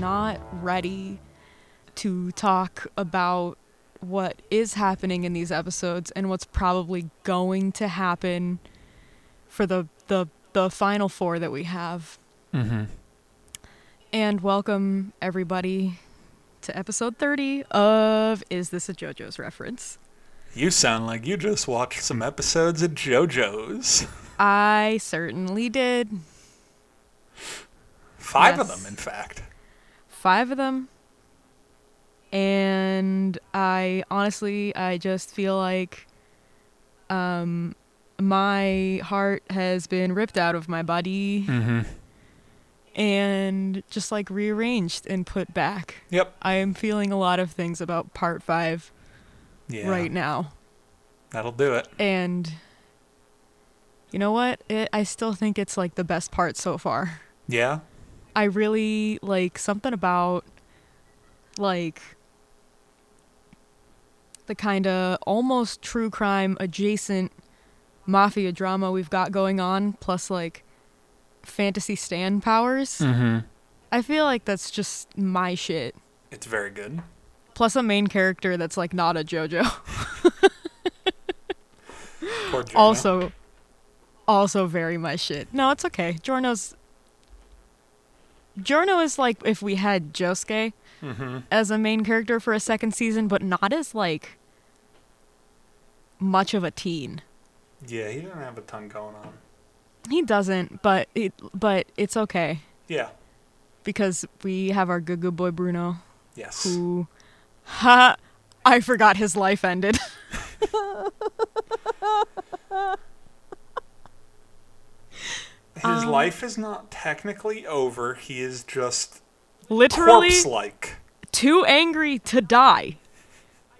not ready to talk about what is happening in these episodes and what's probably going to happen for the final four that we have. Mm-hmm. And welcome, everybody, to episode 30 of Is This a JoJo's Reference? You sound like you just watched some episodes of JoJo's. I certainly did. Five of them, in fact. 5 of them. And I just feel like my heart has been ripped out of my body and just like rearranged and put back. Yep. I am feeling a lot of things about part 5 right now. That'll do it. And you know what? I still think it's like the best part so far. Yeah. I really like something about like the kind of almost true crime adjacent mafia drama we've got going on, plus like fantasy stand powers. Mm-hmm. I feel like that's just my shit. It's very good. Plus a main character that's like not a JoJo. Poor Giorno. Also very my shit. No, it's okay. Giorno is like if we had Josuke as a main character for a second season, but not as like much of a teen. Yeah, he doesn't have a ton going on. He doesn't, but it's okay. Yeah. Because we have our good boy Bruno. Yes. Who, I forgot his life ended. His life is not technically over. He is just literally corpse-like. Too angry to die.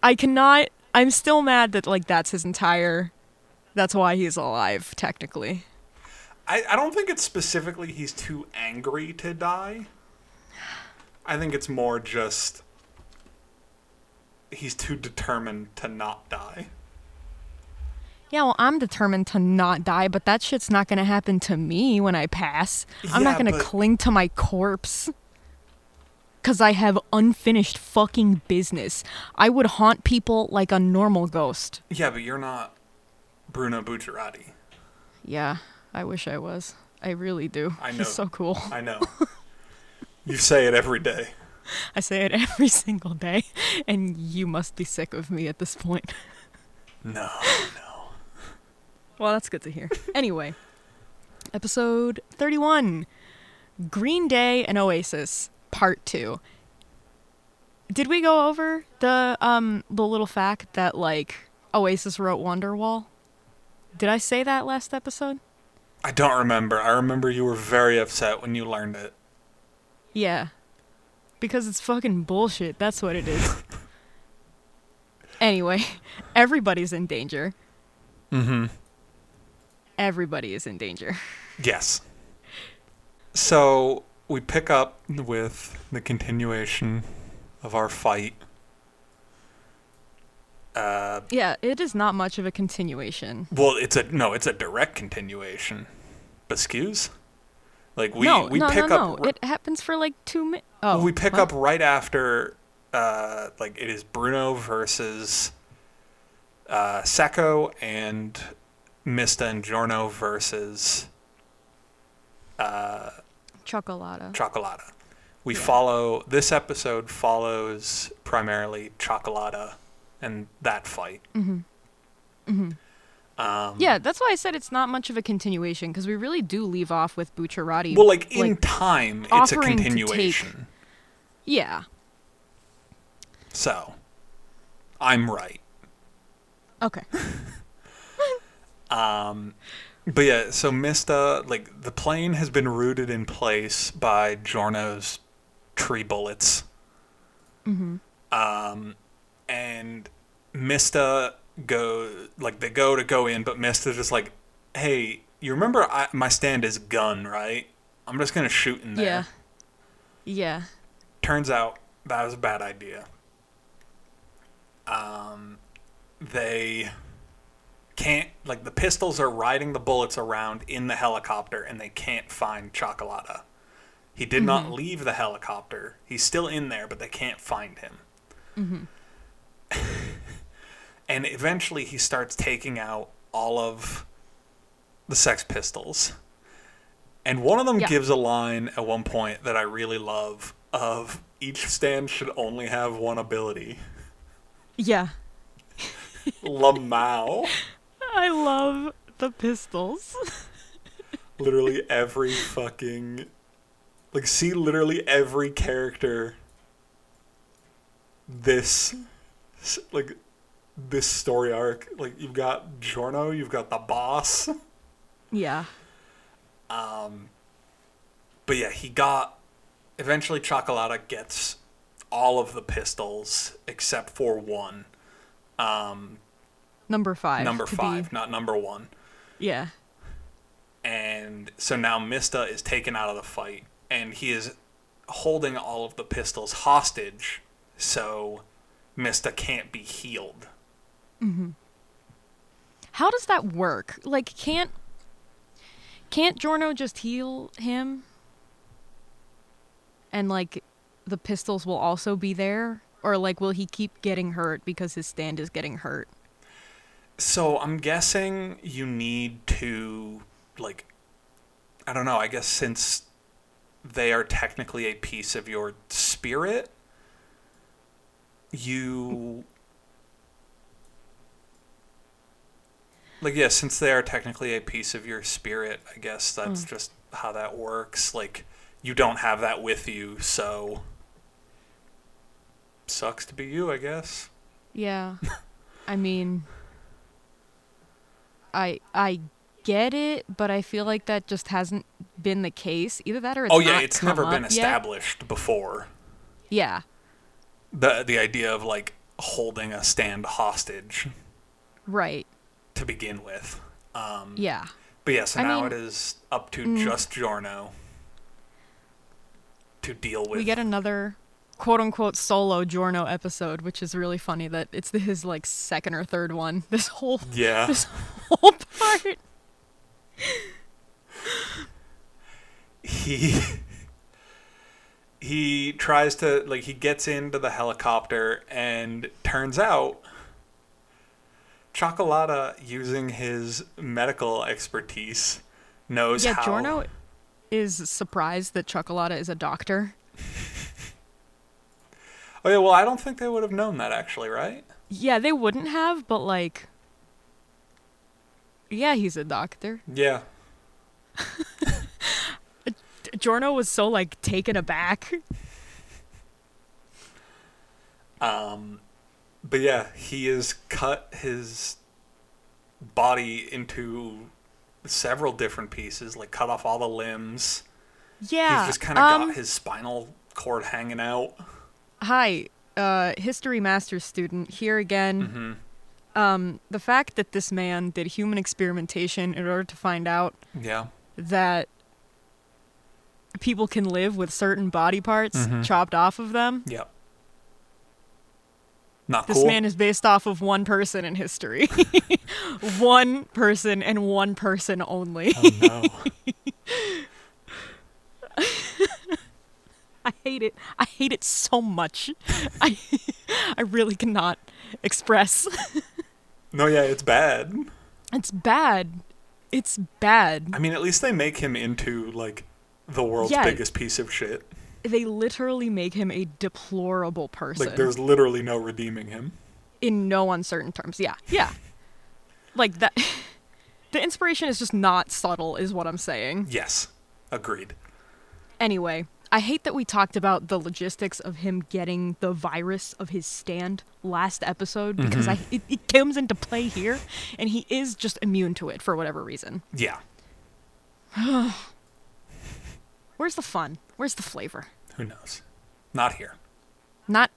I'm still mad that like that's his entire... That's why he's alive, technically. I don't think it's specifically he's too angry to die. I think it's more just he's too determined to not die. Yeah, well, I'm determined to not die, but that shit's not going to happen to me when I pass. I'm not going to cling to my corpse. Because I have unfinished fucking business. I would haunt people like a normal ghost. Yeah, but you're not Bruno Bucciarati. Yeah, I wish I was. I really do. I know. It's so cool. I know. You say it every day. I say it every single day, and you must be sick of me at this point. No. Well, that's good to hear. Anyway, episode 31, Green Day and Oasis, part 2. Did we go over the little fact that, like, Oasis wrote Wonderwall? Did I say that last episode? I don't remember. I remember you were very upset when you learned it. Yeah. Because it's fucking bullshit. That's what it is. Anyway, everybody's in danger. Mm-hmm. Everybody is in danger. Yes. So we pick up with the continuation of our fight. Yeah, it is not much of a continuation. Well, it's a direct continuation. Bascues? Like we pick up. It happens for like 2 minutes. Oh, we pick up right after. Like it is Bruno versus Secco and Mista and Giorno versus Chocolata. We follow this episode follows primarily Chocolata and that fight. Yeah, that's why I said it's not much of a continuation, because we really do leave off with Bucciarati. Well, like in time, it's a continuation. Yeah. So, I'm right. Okay. But yeah, so Mista, like, the plane has been rooted in place by Giorno's tree bullets. And Mista... they go in, but Mista's just like, hey, you remember my stand is gun, right? I'm just gonna shoot in there. Yeah. Turns out that was a bad idea. They can't, like, the pistols are riding the bullets around in the helicopter, and they can't find Chocolata. He did not leave the helicopter. He's still in there, but they can't find him. And eventually he starts taking out all of the Sex Pistols. And one of them gives a line at one point that I really love of, each stand should only have one ability. Yeah. Lamau. I love the Pistols. Literally every fucking... Like, see literally every character this... Like... this story arc, like, you've got Giorno, you've got the boss. Yeah. But yeah, he got, eventually Chocolata gets all of the Pistols except for one. Number five, not number one. Yeah. And so now Mista is taken out of the fight, and he is holding all of the Pistols hostage, so Mista can't be healed. How does that work? Like, can't Giorno just heal him? And, like, the Pistols will also be there? Or, like, will he keep getting hurt because his stand is getting hurt? So, I'm guessing you need to, like, I don't know, I guess since they are technically a piece of your spirit, you... Like, yeah, since they are technically a piece of your spirit, I guess that's just how that works. Like, you don't have that with you, so... Sucks to be you, I guess. Yeah. I mean... I get it, but I feel like that just hasn't been the case. Either that or it's not come up yet. Oh, yeah, it's never been established before. Yeah. The idea of, like, holding a stand hostage. Right. To begin with. Yeah. But yeah, so now it is up to just Giorno to deal with. We get another quote-unquote solo Giorno episode, which is really funny that it's his, like, second or third one. This whole part. He tries to, like, he gets into the helicopter, and turns out Chocolata, using his medical expertise, knows how... Yeah, Giorno is surprised that Chocolata is a doctor. Oh, yeah, well, I don't think they would have known that, actually, right? Yeah, they wouldn't have, but, like... Yeah, he's a doctor. Yeah. Giorno was so, like, taken aback. But yeah, he has cut his body into several different pieces, like cut off all the limbs. Yeah. He's just kind of got his spinal cord hanging out. Hi, history master's student, here again. The fact that this man did human experimentation in order to find out that people can live with certain body parts chopped off of them. Yep. Not cool. This man is based off of one person in history. One person and one person only. Oh, no. I hate it. I hate it so much. I really cannot express. No, yeah, it's bad. It's bad. It's bad. I mean, at least they make him into, like, the world's biggest piece of shit. They literally make him a deplorable person. Like, there's literally no redeeming him. In no uncertain terms, yeah. Yeah. Like, that... The inspiration is just not subtle, is what I'm saying. Yes. Agreed. Anyway, I hate that we talked about the logistics of him getting the virus of his stand last episode, because it comes into play here, and he is just immune to it for whatever reason. Yeah. Where's the fun? Where's the flavor? Who knows? Not here. Not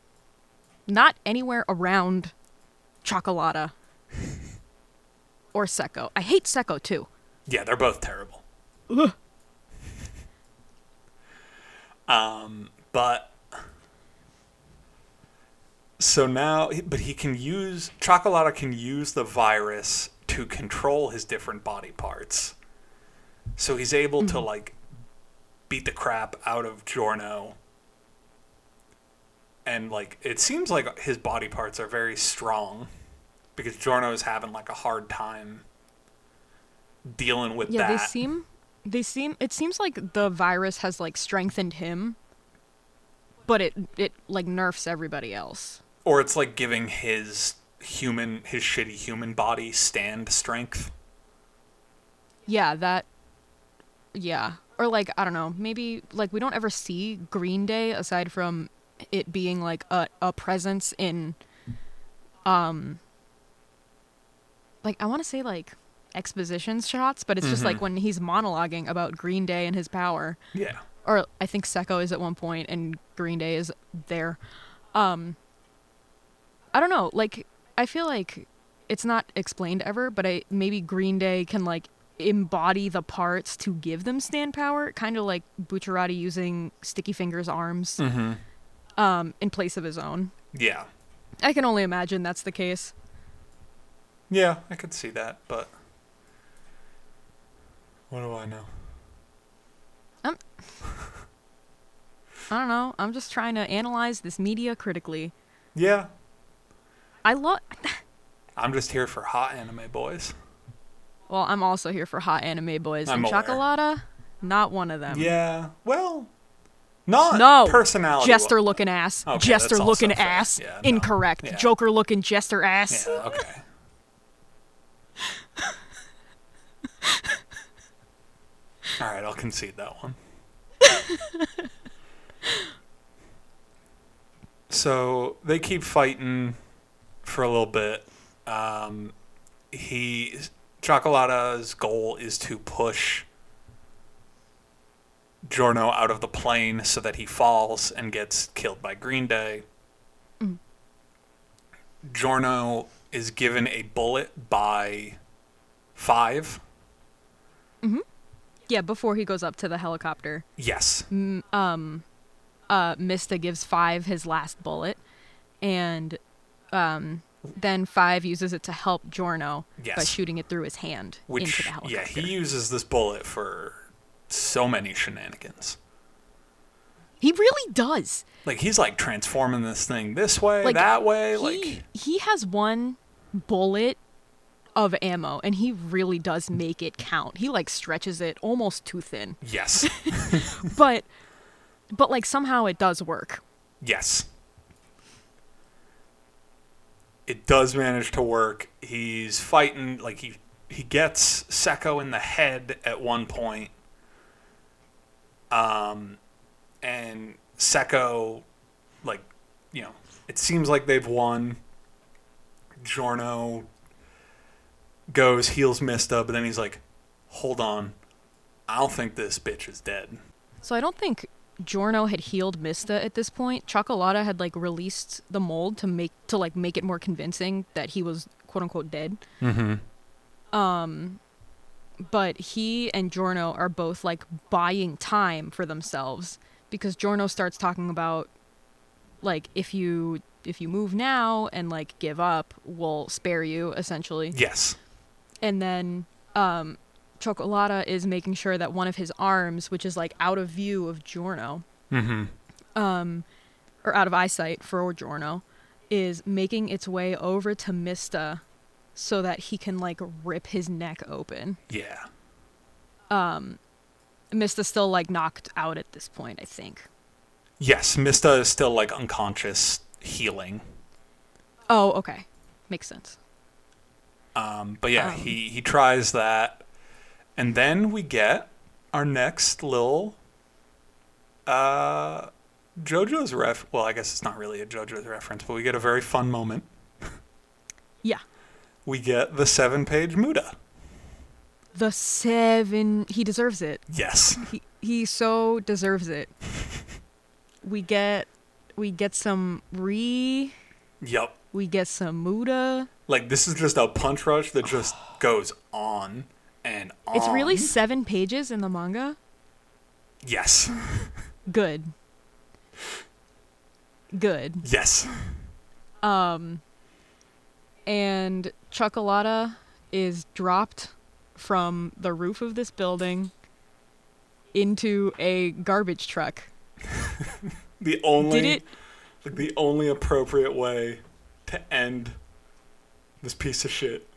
anywhere around Chocolata or Secco. I hate Secco, too. Yeah, they're both terrible. Ugh. But... So now... But he can use... Chocolata can use the virus to control his different body parts. So he's able to, like... beat the crap out of Giorno. And, like, it seems like his body parts are very strong because Giorno is having, like, a hard time dealing with that. Yeah, it seems like the virus has, like, strengthened him, but it like, nerfs everybody else. Or it's, like, giving his shitty human body stand strength. Yeah, yeah. Or, like, I don't know, maybe, like, we don't ever see Green Day aside from it being, like, a presence in, like, I want to say, like, exposition shots, but it's just, like, when he's monologuing about Green Day and his power. Yeah. Or I think Secco is at one point and Green Day is there. I don't know. Like, I feel like it's not explained ever, but maybe Green Day can, like, embody the parts to give them stand power, kind of like Bucciarati using Sticky Fingers' arms in place of his own. Yeah. I can only imagine that's the case. Yeah, I could see that, but what do I know? I don't know. I'm just trying to analyze this media critically. Yeah. I'm just here for hot anime boys. Well, I'm also here for hot anime boys. I'm and aware. Chocolata, not one of them. Yeah. Well, no. Personality. Jester looking ass. Okay, jester looking ass. Yeah, no. Incorrect. Yeah. Joker looking jester ass. Yeah, okay. All right, I'll concede that one. So they keep fighting for a little bit. Chocolata's goal is to push Giorno out of the plane so that he falls and gets killed by Green Day. Mm. Giorno is given a bullet by 5. Mm-hmm. Yeah, before he goes up to the helicopter. Yes. Mista gives 5 his last bullet, and then 5 uses it to help Giorno by shooting it through his hand into the helicopter. Yeah, he uses this bullet for so many shenanigans. He really does. Like, he's, like, transforming this thing this way, like, that way. He has one bullet of ammo, and he really does make it count. He, like, stretches it almost too thin. Yes. But, like, somehow it does work. Yes. It does manage to work. He's fighting, like, he gets Secco in the head at one point. And Secco, like, you know, it seems like they've won. Giorno goes, heals Mista, but then he's like, hold on, I don't think this bitch is dead. So I don't think Giorno had healed Mista at this point. Chocolata had, like, released the mold to make it more convincing that he was quote unquote dead. Mm-hmm. But he and Giorno are both, like, buying time for themselves because Giorno starts talking about, like, if you move now and, like, give up, we'll spare you, essentially. Yes. And then Chocolata is making sure that one of his arms, which is, like, out of view of Giorno, or out of eyesight for Giorno, is making its way over to Mista so that he can, like, rip his neck open. Yeah. Mista's still, like, knocked out at this point, I think. Yes, Mista is still, like, unconscious, healing. Oh, okay. Makes sense. But yeah, he tries that. And then we get our next little JoJo's ref. Well, I guess it's not really a JoJo's reference, but we get a very fun moment. Yeah. We get the 7-page Muda. He deserves it. Yes. He so deserves it. We get some re. Yep. We get some Muda. Like, this is just a punch rush that just goes on and on. It's really 7 pages in the manga? Yes. Good. Yes. And Chocolata is dropped from the roof of this building into a garbage truck. The only appropriate way to end this piece of shit.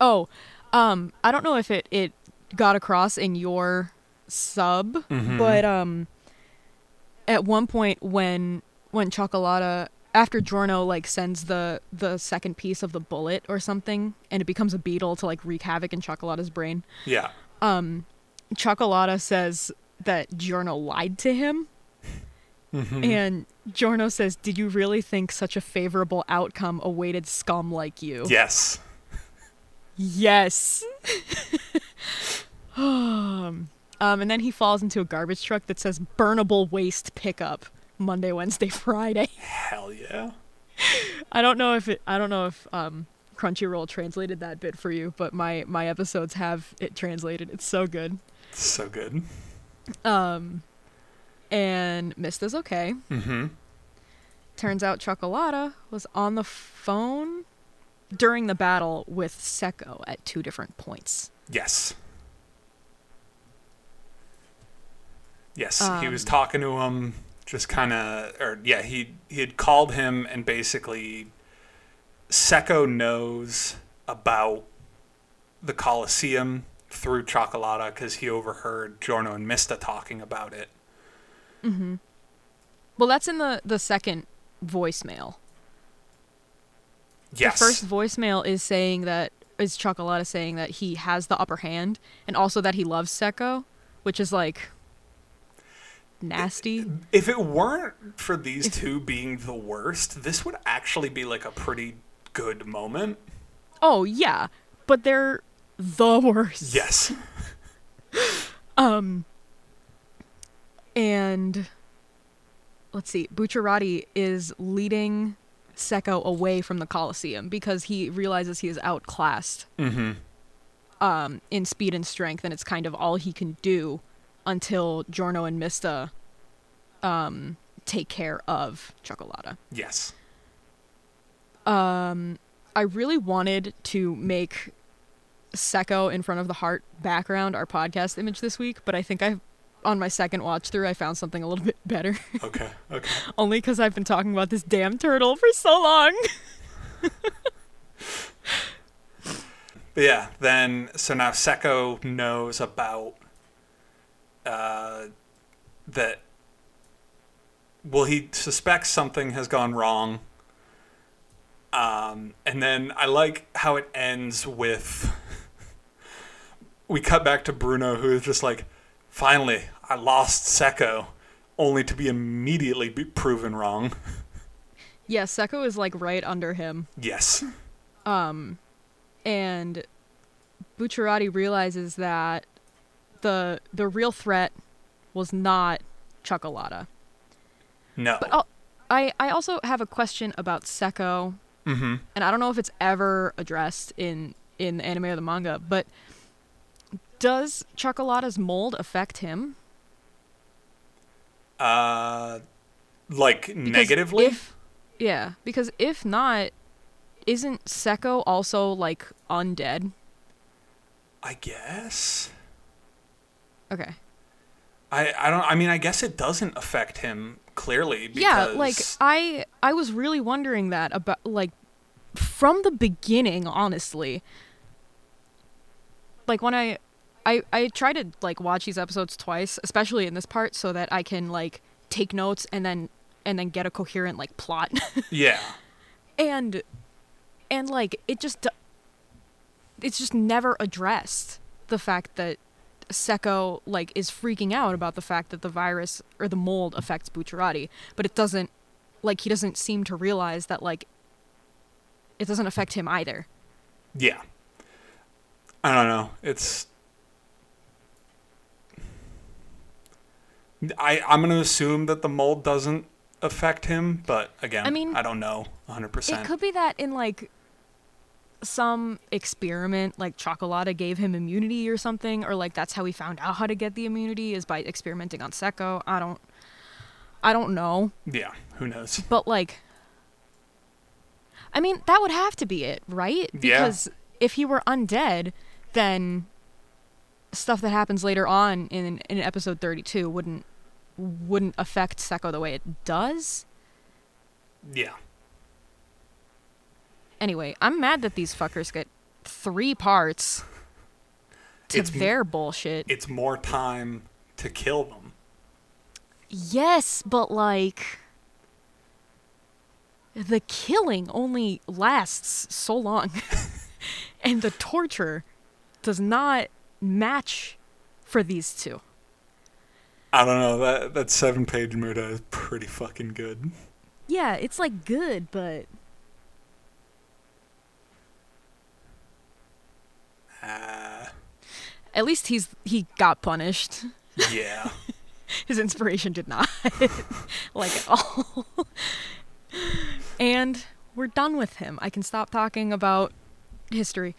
Oh, I don't know if it got across in your sub, mm-hmm. but at one point when Chocolata, after Giorno like sends the second piece of the bullet or something, and it becomes a beetle to like wreak havoc in Chocolata's brain. Yeah. Chocolata says that Giorno lied to him. Mm-hmm. And Giorno says, "Did you really think such a favorable outcome awaited scum like you?" Yes. Yes. And then he falls into a garbage truck that says "Burnable Waste Pickup Monday, Wednesday, Friday." Hell yeah. I don't know if Crunchyroll translated that bit for you, but my episodes have it translated. It's so good. So good. And Mista's okay. Mm-hmm. Turns out Chocolata was on the phone during the battle with Secco at two different points. Yes. Yes, he was talking to him, just kind of... he had called him, and basically Secco knows about the Colosseum through Chocolata because he overheard Giorno and Mista talking about it. Mm-hmm. Well, that's in the second voicemail. Yes. The first voicemail is Chocolata saying that he has the upper hand, and also that he loves Secco, which is like nasty. If it weren't for these two being the worst, this would actually be like a pretty good moment. Oh yeah, but they're the worst. Yes. And let's see, Bucciarati is leading Secco away from the Colosseum because he realizes he is outclassed mm-hmm. In speed and strength, and it's kind of all he can do until Giorno and Mista take care of Chocolata. Yes. I really wanted to make Secco in front of the heart background our podcast image this week, but I think on my second watch through, I found something a little bit better. Okay. Only because I've been talking about this damn turtle for so long. But yeah, so now Secco knows about that. Well, he suspects something has gone wrong. And then I like how it ends with we cut back to Bruno, who is just like, "Finally, I lost Secco," only to be immediately proven wrong. Yeah, Secco is like right under him. Yes. And Bucciarati realizes that the real threat was not Chocolata. No. But I also have a question about Secco. Mm-hmm. And I don't know if it's ever addressed in the anime or the manga, but does Chocolata's mold affect him? Negatively? Because if not, isn't Secco also, like, undead? I guess. Okay. I guess it doesn't affect him, clearly, because... Yeah, like, I was really wondering that about, like, from the beginning, honestly. Like, when I try to, like, watch these episodes twice, especially in this part, so that I can, like, take notes and then get a coherent, like, plot. Yeah. And, like, it's just never addressed, the fact that Secco, like, is freaking out about the fact that the virus or the mold affects Bucciarati, but it doesn't, like, he doesn't seem to realize that, like, it doesn't affect him either. Yeah. I don't know. I'm going to assume that the mold doesn't affect him, but again, I don't know 100%. It could be that in, like, some experiment, like, Chocolata gave him immunity or something, or, like, that's how he found out how to get the immunity, is by experimenting on Secco. I don't know. Yeah, who knows? But, like, that would have to be it, right? Because if he were undead, then stuff that happens later on in episode 32 wouldn't affect Secco the way it does. Yeah. Anyway, I'm mad that these fuckers get 3 parts to their bullshit. It's more time to kill them. Yes, but like... the killing only lasts so long. And the torture does not match for these two. I don't know. That 7-page Muta is pretty fucking good. Yeah, it's like good, but... At least he got punished. Yeah. His inspiration did not. Like at all. And we're done with him. I can stop talking about history.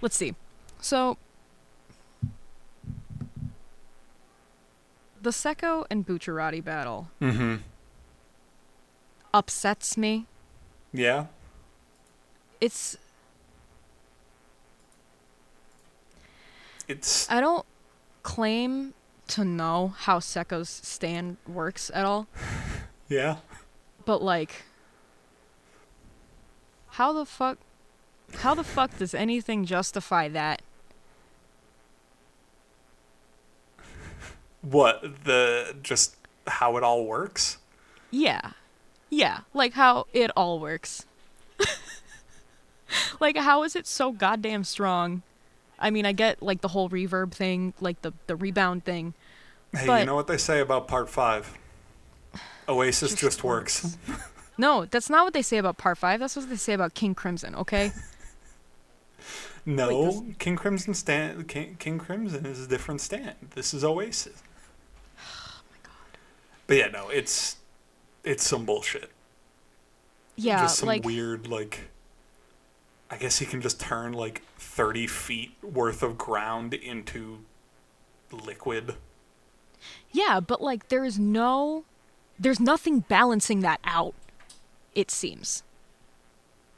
Let's see. So the Secco and Bucciarati battle upsets me. Yeah. It's I don't claim to know how Secco's stand works at all. Yeah. But like, how the fuck does anything justify that? What, just how it all works? Yeah. Yeah, like how it all works. Like, how is it so goddamn strong? I mean, I get, like, the whole reverb thing, like, the rebound thing. Hey, but you know what they say about Part 5? Oasis just works. No, that's not what they say about Part 5. That's what they say about King Crimson, okay? No, like King Crimson is a different stand. This is Oasis. Oh, my God. But, yeah, no, it's some bullshit. Yeah, just some like, weird, like... I guess he can just turn, like, 30 feet worth of ground into liquid. Yeah, but, like, there's nothing balancing that out, it seems.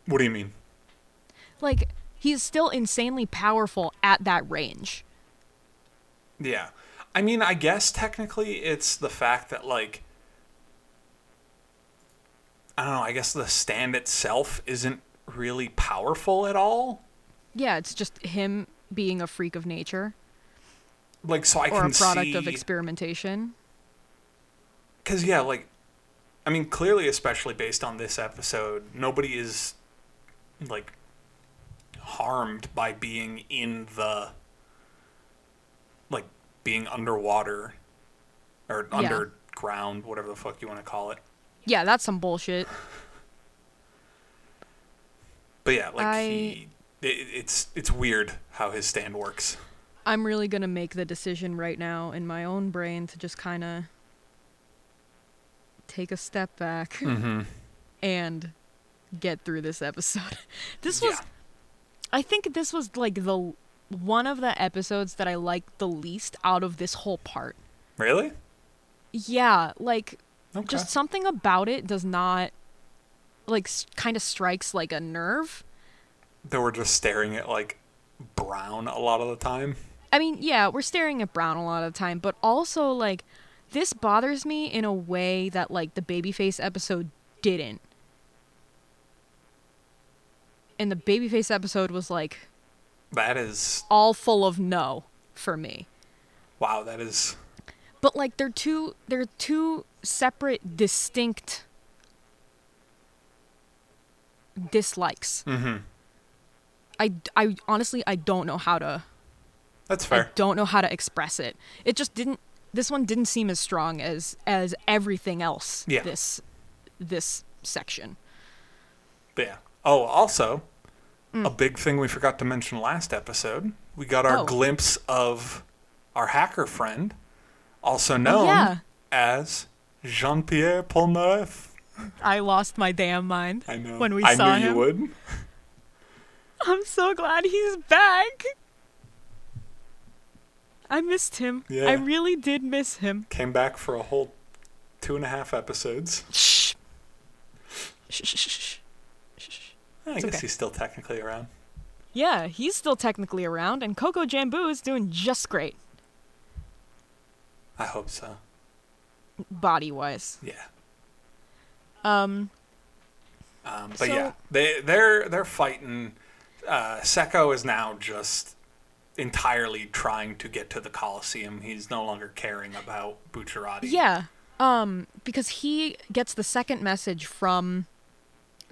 What do you mean? Like, he's still insanely powerful at that range. Yeah. I mean, I guess technically it's the fact that, like... I don't know, I guess the stand itself isn't really powerful at all. Yeah, it's just him being a freak of nature. Like, so I can see... Or a product of experimentation. Because, yeah, like... I mean, clearly, especially based on this episode, nobody is, like, harmed by being in the... Like, being underwater. Or underground, whatever the fuck you want to call it. Yeah, that's some bullshit. But yeah, like it's weird how his stand works. I'm really gonna make the decision right now in my own brain to just kind of take a step back and get through this episode. I think this was like the one of the episodes that I liked the least out of this whole part. Really? Yeah, like just something about it does not. Like, kind of strikes, like, a nerve. They were just staring at, like, Brown a lot of the time. I mean, yeah, we're staring at Brown a lot of the time, but also, like, this bothers me in a way that, like, the Babyface episode didn't. And the Babyface episode was, like... That is... all full of no for me. Wow, that is... But, like, they're two separate, distinct... dislikes. I honestly, I don't know how to... That's fair. I don't know how to express it. It just didn't... This one didn't seem as strong as everything else. Yeah. This section. But yeah. Oh, also, a big thing we forgot to mention last episode, we got our glimpse of our hacker friend, also known as Jean-Pierre Polnareff. I lost my damn mind when we saw him. I knew you would. I'm so glad he's back. I missed him. Yeah. I really did miss him. Came back for a whole 2.5 episodes. Shh. Shh. I guess he's still technically around. Yeah, he's still technically around, and Coco Jumbo is doing just great. I hope so. Body-wise. Yeah. But so, yeah, they're fighting. Secco is now just entirely trying to get to the Colosseum. He's no longer caring about Bucciarati. Yeah, because he gets the second message from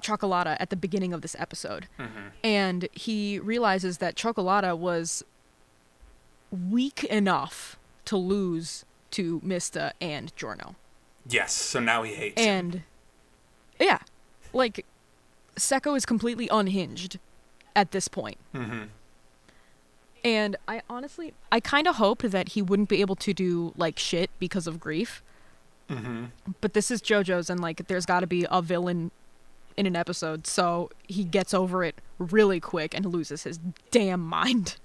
Chocolata at the beginning of this episode. Mm-hmm. And he realizes that Chocolata was weak enough to lose to Mista and Giorno. Yes, so now he hates him. And, yeah, like, Secco is completely unhinged at this point. Mm-hmm. And I kind of hoped that he wouldn't be able to do, like, shit because of grief. Mm-hmm. But this is JoJo's, and, like, there's got to be a villain in an episode, so he gets over it really quick and loses his damn mind.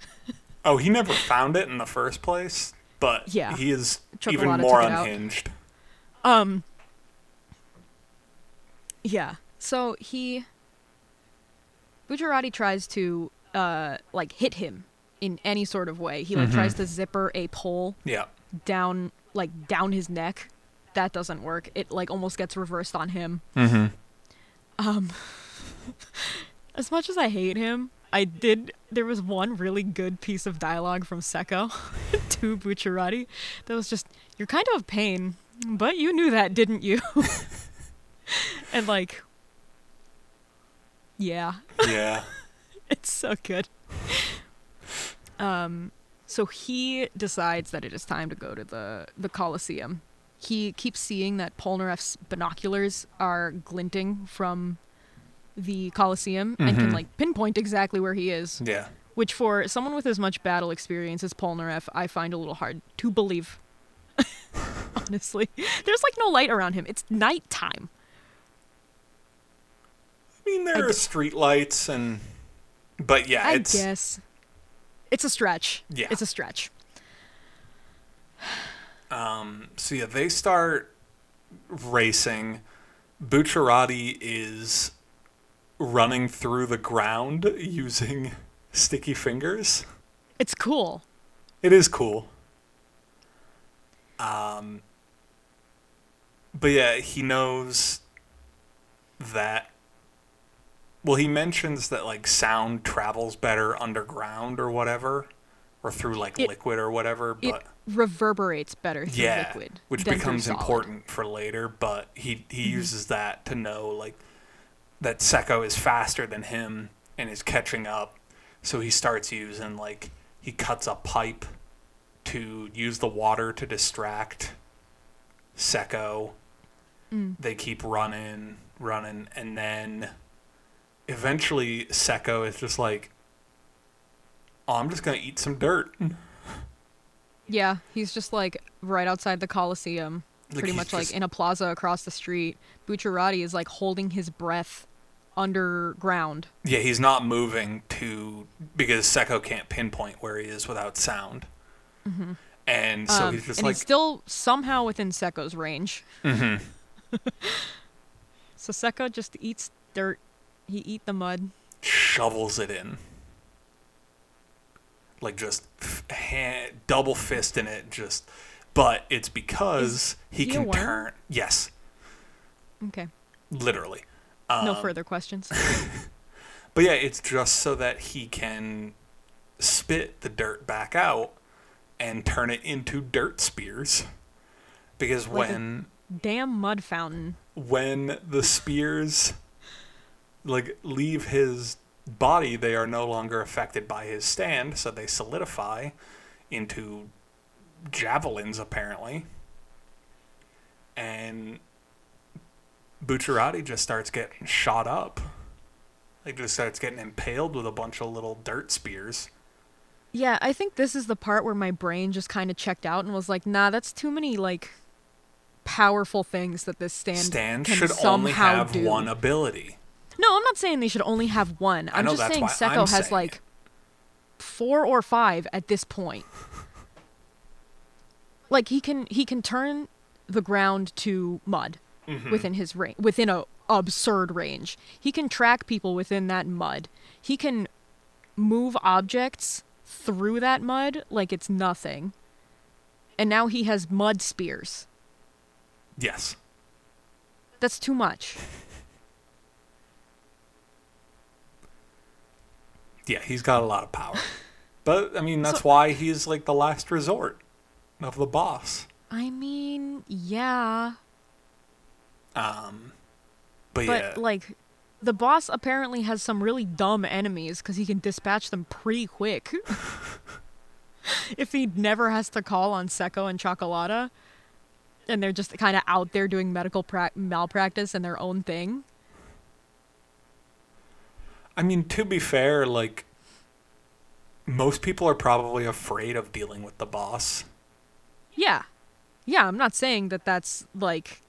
Oh, he never found it in the first place, but yeah, he is even more unhinged. Yeah, so Bucciarati tries to, like, hit him in any sort of way. He, like, mm-hmm. tries to zipper a pole down his neck. That doesn't work. It, like, almost gets reversed on him. Mm-hmm. As much as I hate him, there was one really good piece of dialogue from Secco to Bucciarati that was just, "You're kind of a pain, but you knew that, didn't you?" And, like, yeah. Yeah. It's so good. So he decides that it is time to go to the Colosseum. He keeps seeing that Polnareff's binoculars are glinting from the Colosseum, mm-hmm. and can, like, pinpoint exactly where he is. Yeah. Which, for someone with as much battle experience as Polnareff, I find a little hard to believe. Honestly. There's, like, no light around him. It's nighttime. I mean, there are street lights and... But, yeah, I guess. It's a stretch. Yeah. It's a stretch. So yeah, they start racing. Bucciarati is running through the ground using sticky fingers. It's cool. It is cool. But yeah, he knows that. Well, he mentions that, like, sound travels better underground or whatever, or through, like, liquid or whatever, but reverberates better through liquid, which becomes important for later. But he mm-hmm. uses that to know, like, that Secco is faster than him and is catching up, so he starts using, like, he cuts a pipe to use the water to distract Secco. They keep running, and then eventually Secco is just like, "Oh, I'm just gonna eat some dirt." Yeah, he's just, like, right outside the Colosseum, pretty much, like, in a plaza across the street. Bucciarati is, like, holding his breath underground. Yeah, he's not moving because Secco can't pinpoint where he is without sound. Mm-hmm. And so he's just and like... he's still somehow within Secco's range. Mm-hmm. So Secco just eats dirt. He eats the mud. Shovels it in. Like, just double fist in it, just... But it's because he can turn... Yes. Okay. Literally. No further questions. But yeah, it's just so that he can spit the dirt back out and turn it into dirt spears. Because like when... damn mud fountain. When the spears, like, leave his body, they are no longer affected by his stand, so they solidify into javelins, apparently. And Bucciarati just starts getting shot up. Like, just starts getting impaled with a bunch of little dirt spears. Yeah, I think this is the part where my brain just kind of checked out and was like, nah, that's too many, like, powerful things that this stand can should only have do. One ability. No, I'm not saying they should only have one. I'm just saying Secco has, like, 4 or 5 at this point. Like, he can turn the ground to mud mm-hmm. within his range, within a absurd range. He can track people within that mud. He can move objects through that mud like it's nothing. And now he has mud spears. Yes. That's too much. Yeah, he's got a lot of power. But, I mean, that's why he's, like, the last resort of the boss. I mean, yeah. But, like, the boss apparently has some really dumb enemies because he can dispatch them pretty quick. If he never has to call on Secco and Chocolata, and they're just kind of out there doing medical malpractice and their own thing. I mean, to be fair, like, most people are probably afraid of dealing with the boss. Yeah. Yeah, I'm not saying that that's, like,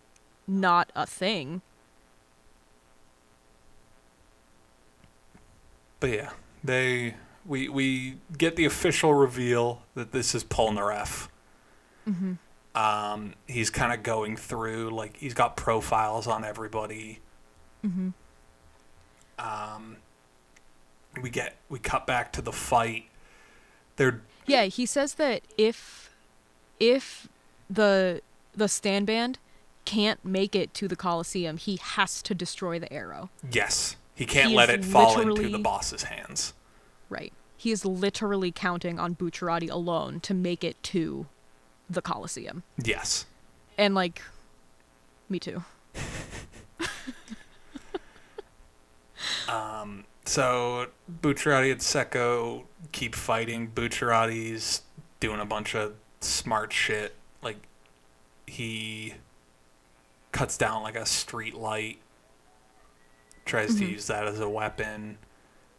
not a thing. But yeah, we get the official reveal that this is Polnareff. Mm-hmm. He's kind of going through, like, he's got profiles on everybody. Mm-hmm. We cut back to the fight. Yeah, he says that if the stand band can't make it to the Colosseum, he has to destroy the arrow. Yes. He can't let it fall into the boss's hands. Right. He is literally counting on Bucciarati alone to make it to the Colosseum. Yes. And, like, me too. So Bucciarati and Secco keep fighting. Bucciarati's doing a bunch of smart shit. Like, he cuts down, like, a street light. Tries to use that as a weapon.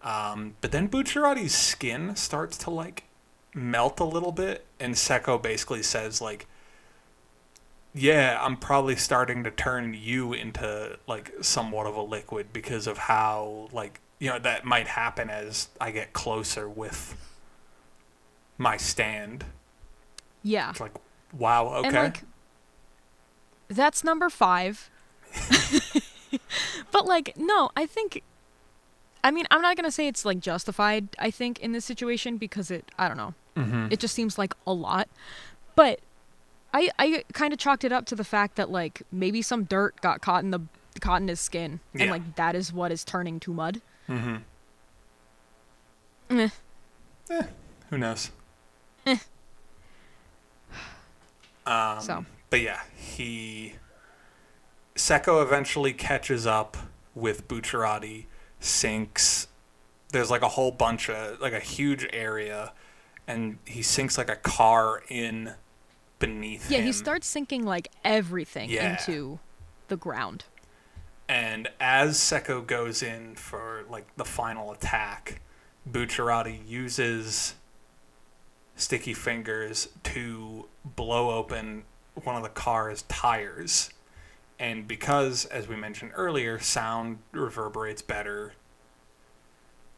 But then Bucciarati's skin starts to, like, melt a little bit. And Secco basically says, like, yeah, I'm probably starting to turn you into, like, somewhat of a liquid because of how, like, you know, that might happen as I get closer with my stand. Yeah. It's like, wow, okay. And, like, that's number 5. But, like, no, I'm not going to say it's, like, justified, I think, in this situation because I don't know. Mm-hmm. It just seems like a lot. But I kind of chalked it up to the fact that, like, maybe some dirt got caught in his skin. Yeah. And, like, that is what is turning to mud. Mm-hmm. Eh. Eh. Who knows? Eh. But, yeah, Secco eventually catches up with Bucciarati, sinks. There's, like, a whole bunch of, like, a huge area, and he sinks, like, a car in beneath him. Yeah, he starts sinking, like, everything into the ground. And as Secco goes in for, like, the final attack, Bucciarati uses Sticky Fingers to blow open one of the car's tires. And because, as we mentioned earlier, sound reverberates better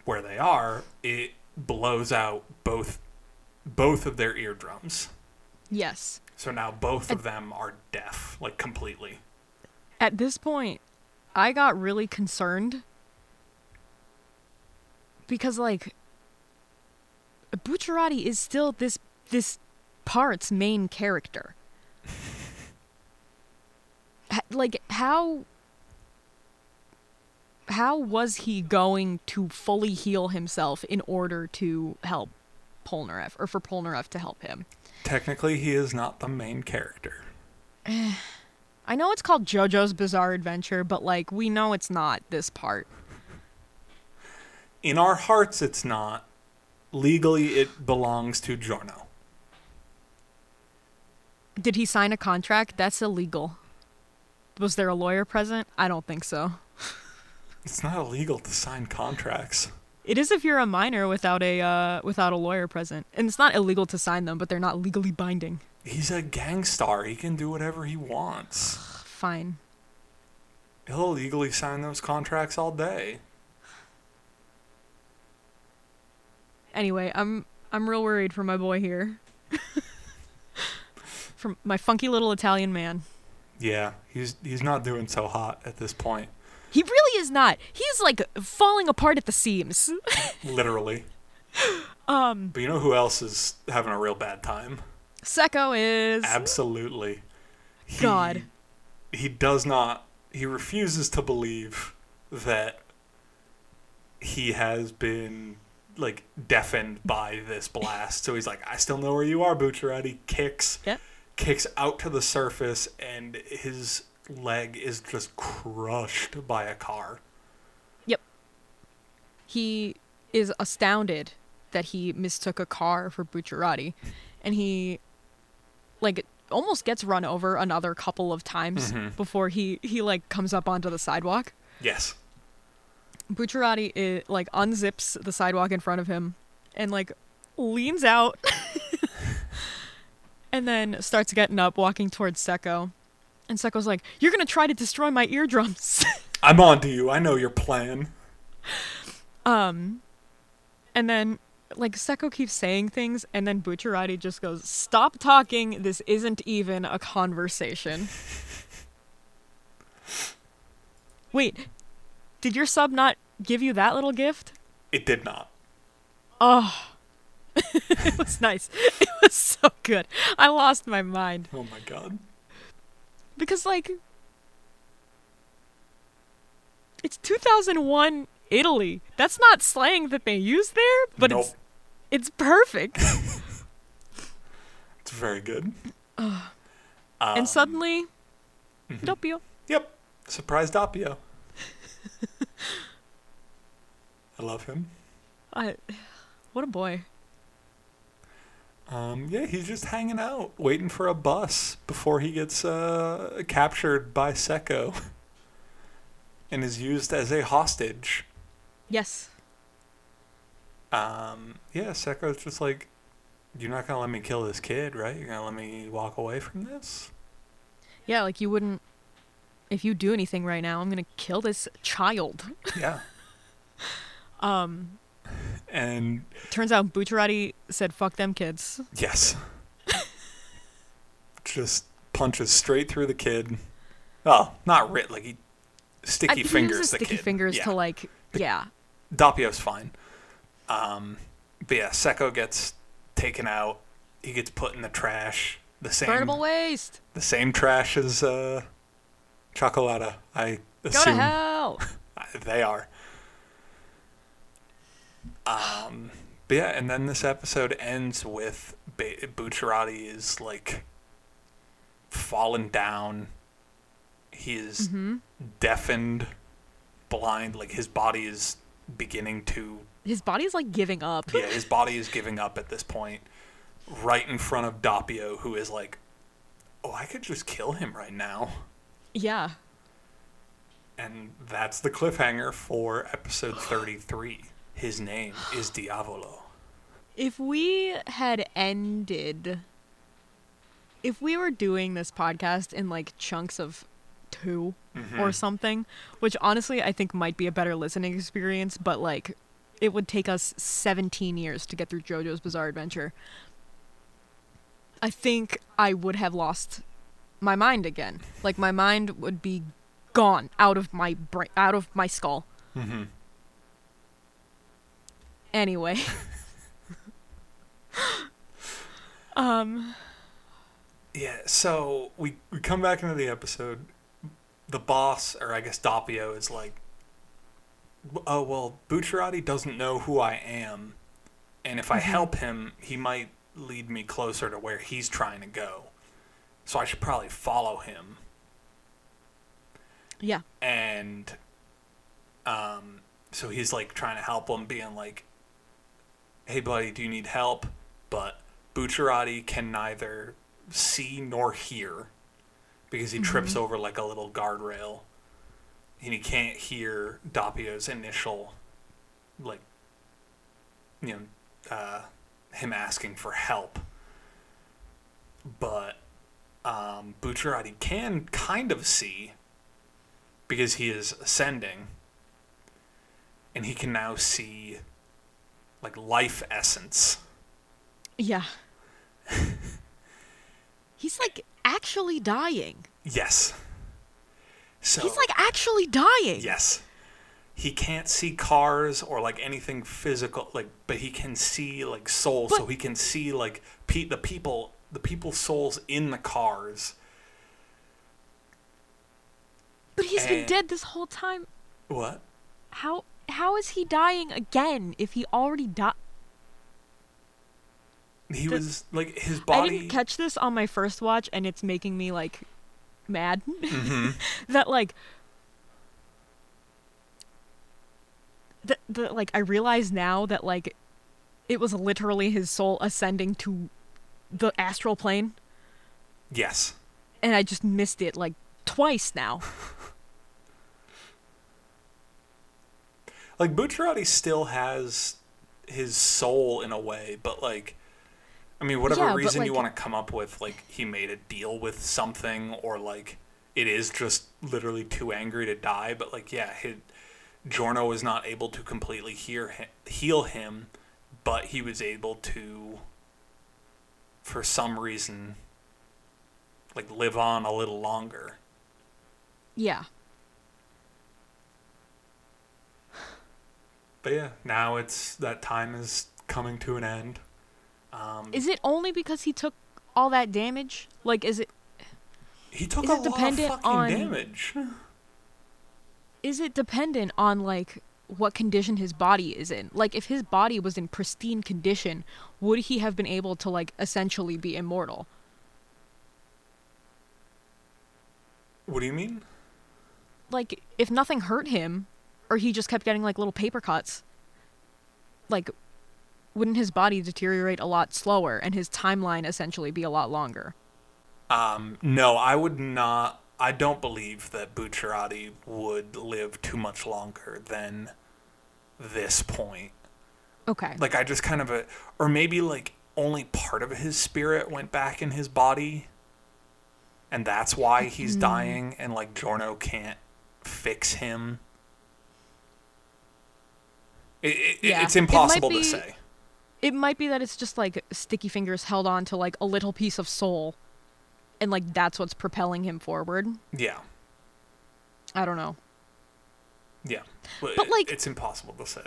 where they are, it blows out both of their eardrums. Yes. So now both of them are deaf, like, completely. At this point, I got really concerned because, like, Bucciarati is still this part's main character. Like, how was he going to fully heal himself in order to help Polnareff, or for Polnareff to help him? Technically, he is not the main character. I know it's called JoJo's Bizarre Adventure, but, like, we know it's not this part. In our hearts, it's not. Legally, it belongs to Giorno. Did he sign a contract? That's illegal. Was there a lawyer present? I don't think so. It's not illegal to sign contracts. It is if you're a minor without a lawyer present. And it's not illegal to sign them, but they're not legally binding. He's a gang star. He can do whatever he wants. Fine. He'll illegally sign those contracts all day. Anyway, I'm real worried for my boy here. For my funky little Italian man. Yeah, he's not doing so hot at this point. He really is not. He's, like, falling apart at the seams. Literally. But you know who else is having a real bad time? Secco is. Absolutely. God. He does not. He refuses to believe that he has been, like, deafened by this blast. So he's like, I still know where you are, Bucciarati. Kicks out to the surface, and his leg is just crushed by a car. Yep. He is astounded that he mistook a car for Bucciarati, and he, like, almost gets run over another couple of times before he like comes up onto the sidewalk. Yes. Bucciarati like unzips the sidewalk in front of him and like leans out and then starts getting up, walking towards Secco. And Secco's like, "You're gonna try to destroy my eardrums." I'm on to you. I know your plan. And then, like, Secco keeps saying things, and then Bucciarati just goes, "Stop talking. This isn't even a conversation." Wait, did your sub not give you that little gift? It did not. Oh, it was nice. It was so good. I lost my mind. Oh my god. Because, like, it's 2001 Italy. That's not slang that they use there, but nope. It's perfect. It's very good. And suddenly, Doppio. Yep. Surprise Doppio. I love him. What a boy. Yeah, he's just hanging out, waiting for a bus before he gets captured by Secco and is used as a hostage. Yes. Yeah, Secco's just like, you're not going to let me kill this kid, right? You're going to let me walk away from this? Yeah, like, you wouldn't, if you do anything right now, I'm going to kill this child. Yeah. And turns out Bucciarati said, fuck them kids. Yes. Just punches straight through the kid. Oh, not writ, like, he sticky fingers the kid. Sticky fingers to, like, yeah. Doppio's fine. But yeah, Secco gets taken out. He gets put in the trash. The same Burnable waste. The same trash as Chocolata, I assume. Go to hell. They are. But yeah, and then this episode ends with Bucciarati is, like, fallen down. He is deafened, blind. Like, his body is beginning to... His body is, like, giving up. Yeah, his body is giving up at this point. Right in front of Doppio, who is like, oh, I could just kill him right now. Yeah. And that's the cliffhanger for episode 33. His name is Diavolo. If we had ended... If we were doing this podcast in, like, chunks of 2 or something, which honestly I think might be a better listening experience, but, like, it would take us 17 years to get through JoJo's Bizarre Adventure, I think I would have lost my mind again. Like, my mind would be gone out of my skull. Mm-hmm. Anyway. Yeah, so we come back into the episode. The boss, or I guess Doppio, is like, oh, well, Bucciarati doesn't know who I am. And if I help him, he might lead me closer to where he's trying to go. So I should probably follow him. Yeah. And so he's, like, trying to help him, being like, hey, buddy, do you need help? But Bucciarati can neither see nor hear because he trips over, like, a little guardrail, and he can't hear Doppio's initial, like, you know, him asking for help. But Bucciarati can kind of see because he is ascending, and he can now see, like, life essence. Yeah. He's, like, actually dying. Yes. So, he's, like, actually dying. Yes. he can't see cars or like anything physical, like, but he can see like souls. So he can see like the people's souls in the cars. But he's been dead this whole time. What? How is he dying again if he already died? He was like his body. I didn't catch this on my first watch, and it's making me like mad. Mm-hmm. That like the like I realize now that like it was literally his soul ascending to the astral plane. Yes. And I just missed it like twice now. Like Bucciarati still has his soul in a way, but like, I mean, whatever reason like, you want to come up with, like he made a deal with something, or like it is just literally too angry to die. But like, yeah, Giorno is not able to completely heal him, but he was able to, for some reason, like live on a little longer. Yeah. But yeah, now that time is coming to an end. Is it only because he took all that damage? Like, is it? He took a lot of fucking damage. Is it dependent on like what condition his body is in? Like, if his body was in pristine condition, would he have been able to like essentially be immortal? What do you mean? Like, if nothing hurt him. Or he just kept getting, like, little paper cuts. Like, wouldn't his body deteriorate a lot slower and his timeline essentially be a lot longer? No, I would not. I don't believe that Bucciarati would live too much longer than this point. Okay. Like, I just kind of... or maybe, like, only part of his spirit went back in his body. And that's why he's dying. And, like, Giorno can't fix him. It's impossible to say. It might be that it's just, like, Sticky Fingers held on to, like, a little piece of soul. And, like, that's what's propelling him forward. Yeah. I don't know. Yeah. But like... It's impossible to say.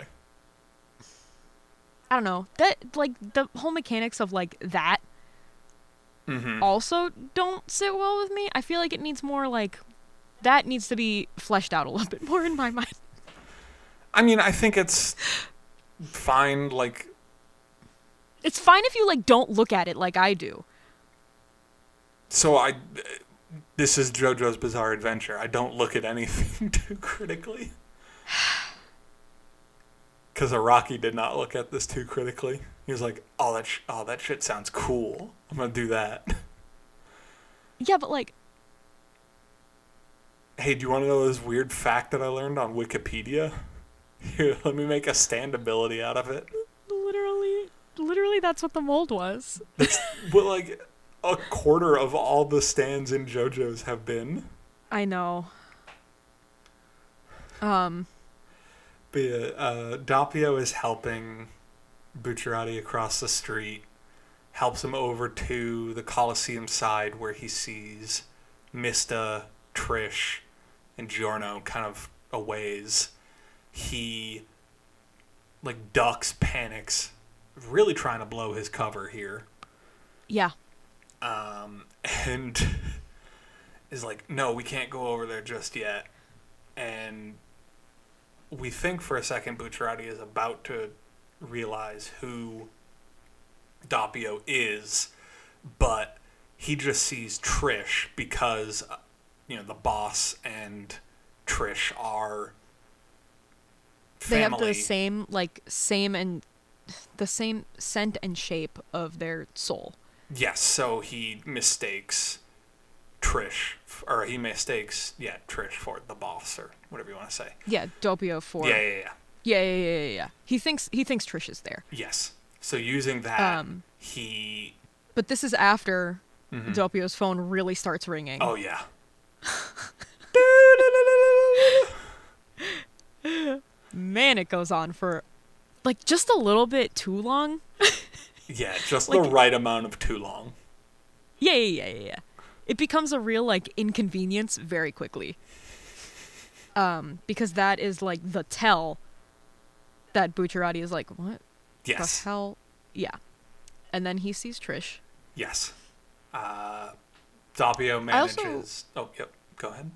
I don't know. That, like, the whole mechanics of, like, that also don't sit well with me. I feel like it needs more, like... That needs to be fleshed out a little bit more in my mind. I mean, I think it's fine, like... It's fine if you, like, don't look at it like I do. So this is JoJo's Bizarre Adventure. I don't look at anything too critically. Because Araki did not look at this too critically. He was like, that shit sounds cool. I'm gonna do that. Yeah, but, like... Hey, do you want to know this weird fact that I learned on Wikipedia? Here, let me make a standability out of it. Literally, that's what the mold was. But like a quarter of all the stands in JoJo's have been. I know. But yeah, Doppio is helping Bucciarati across the street, helps him over to the Coliseum side where he sees Mista, Trish, and Giorno kind of a ways. He, like, ducks, panics, really trying to blow his cover here. Yeah. And is like, no, we can't go over there just yet. And we think for a second Bucciarati is about to realize who Doppio is, but he just sees Trish because, you know, the boss and Trish are... Family. They have the same scent and shape of their soul. Yes, so he mistakes Trish, or he mistakes Trish for the boss or whatever you want to say. Yeah, Doppio for yeah. He thinks Trish is there. Yes. So using that, But this is after Doppio's phone really starts ringing. Oh yeah. Man, it goes on for, like, just a little bit too long. Yeah, just like, the right amount of too long. Yeah. It becomes a real, like, inconvenience very quickly. Because that is like the tell that Bucciarati is like, what? Yes. The hell? Yeah. And then he sees Trish. Yes. Doppio manages... Go ahead.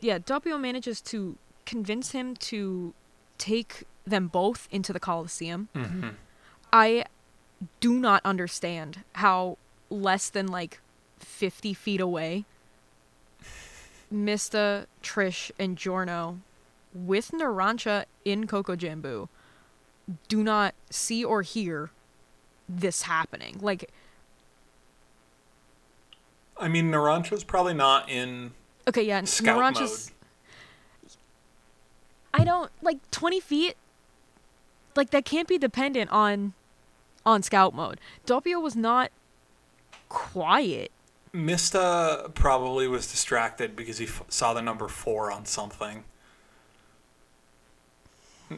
Doppio manages to convince him to take them both into the Colosseum. Mm-hmm. I do not understand how less than, 50 feet away, Mista, Trish, and Giorno, with Narancia in Coco Jumbo, do not see or hear this happening. Narancia's probably not in scout Narancia's mode. I don't... 20 feet? That can't be dependent on scout mode. Doppio was not quiet. Mista probably was distracted because he saw the number 4 on something.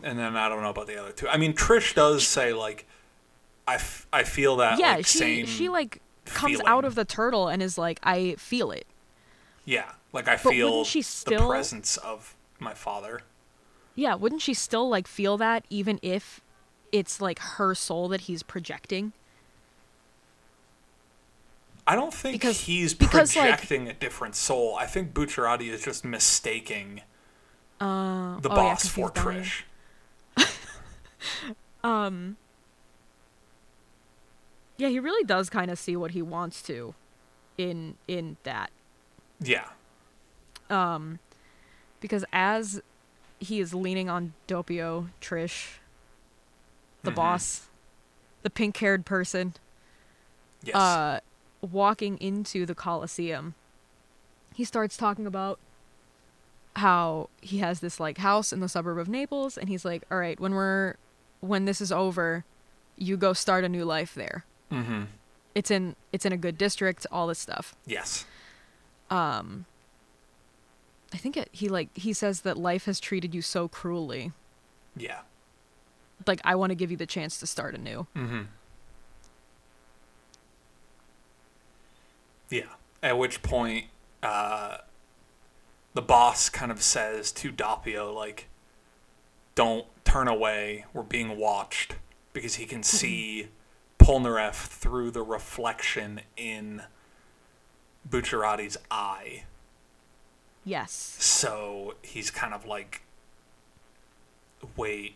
And then I don't know about the other two. Trish does say, I feel that, yeah, she comes feeling out of the turtle and is like, I feel it. Yeah, I feel the presence of my father. Yeah, wouldn't she still feel that even if it's her soul that he's projecting? I don't think he's projecting a different soul. I think Bucciarati is just mistaking the boss for Trish. Yeah, he really does kind of see what he wants to in that. Yeah. Because as he is leaning on Doppio, Trish, the boss, the pink-haired person, yes, walking into the Colosseum, he starts talking about how he has this house in the suburb of Naples, and he's like, all right, when this is over, you go start a new life there. Mm-hmm. It's in a good district, all this stuff. Yes. I think he says that life has treated you so cruelly. Yeah. I want to give you the chance to start anew. Mm-hmm. Yeah. At which point, the boss kind of says to Doppio, don't turn away. We're being watched, because he can see Polnareff through the reflection in Bucciarati's eye. Yes. So he's kind of wait.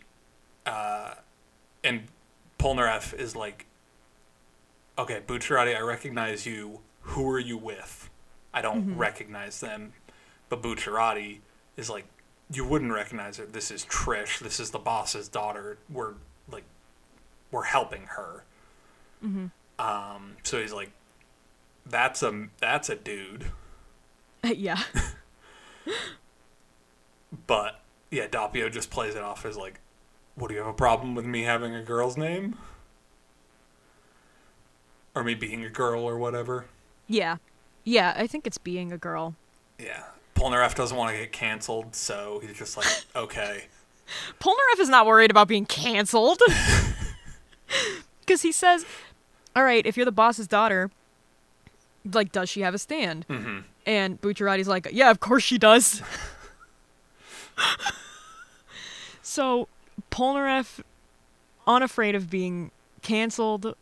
And Polnareff is okay, Bucciarati, I recognize you. Who are you with? I don't recognize them. But Bucciarati is you wouldn't recognize her. This is Trish. This is the boss's daughter. We're helping her. Mm-hmm. So he's that's a dude. Yeah. But yeah, Doppio just plays it off as what, do you have a problem with me having a girl's name? Or me being a girl or whatever? Yeah. Yeah, I think it's being a girl. Yeah. Polnareff doesn't want to get canceled, so he's just okay. Polnareff is not worried about being canceled. Because he says, all right, if you're the boss's daughter, does she have a stand? Mm-hmm. And Bucciarati's like, yeah, of course she does. So Polnareff, unafraid of being canceled,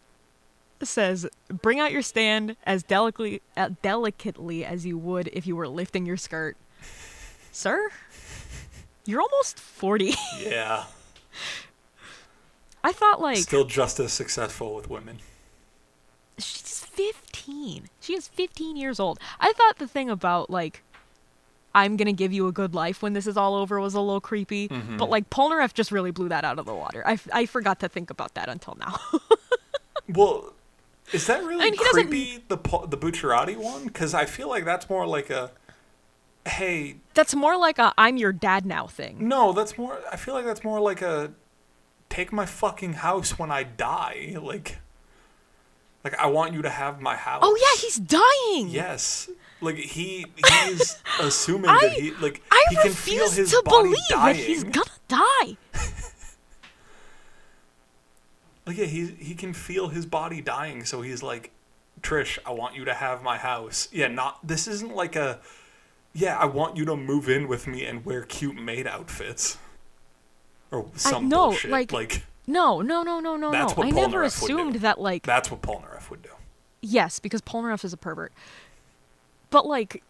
says, bring out your stand as delicately as you would if you were lifting your skirt. Sir, you're almost 40. Yeah. I thought still just as successful with women. She's 15. She is 15 years old. I thought the thing about I'm gonna give you a good life when this is all over was a little creepy. Mm-hmm. But Polnareff just really blew that out of the water. I forgot to think about that until now. Well, is that really creepy? The Bucciarati one, because I feel that's more a hey. That's more a I'm your dad now thing. No, that's more. I feel that's more a. Take my fucking house when I die. I want you to have my house. Oh yeah, he's dying. Yes. He is assuming that he he can feel his body dying. I refuse to believe that he's gonna die. Yeah, he can feel his body dying, so he's Trish, I want you to have my house. Yeah, not this isn't yeah, I want you to move in with me and wear cute maid outfits. Or some bullshit. Like, no. That's what I never assumed that, like... That's what Polnareff would do. Yes, because Polnareff is a pervert. But, like,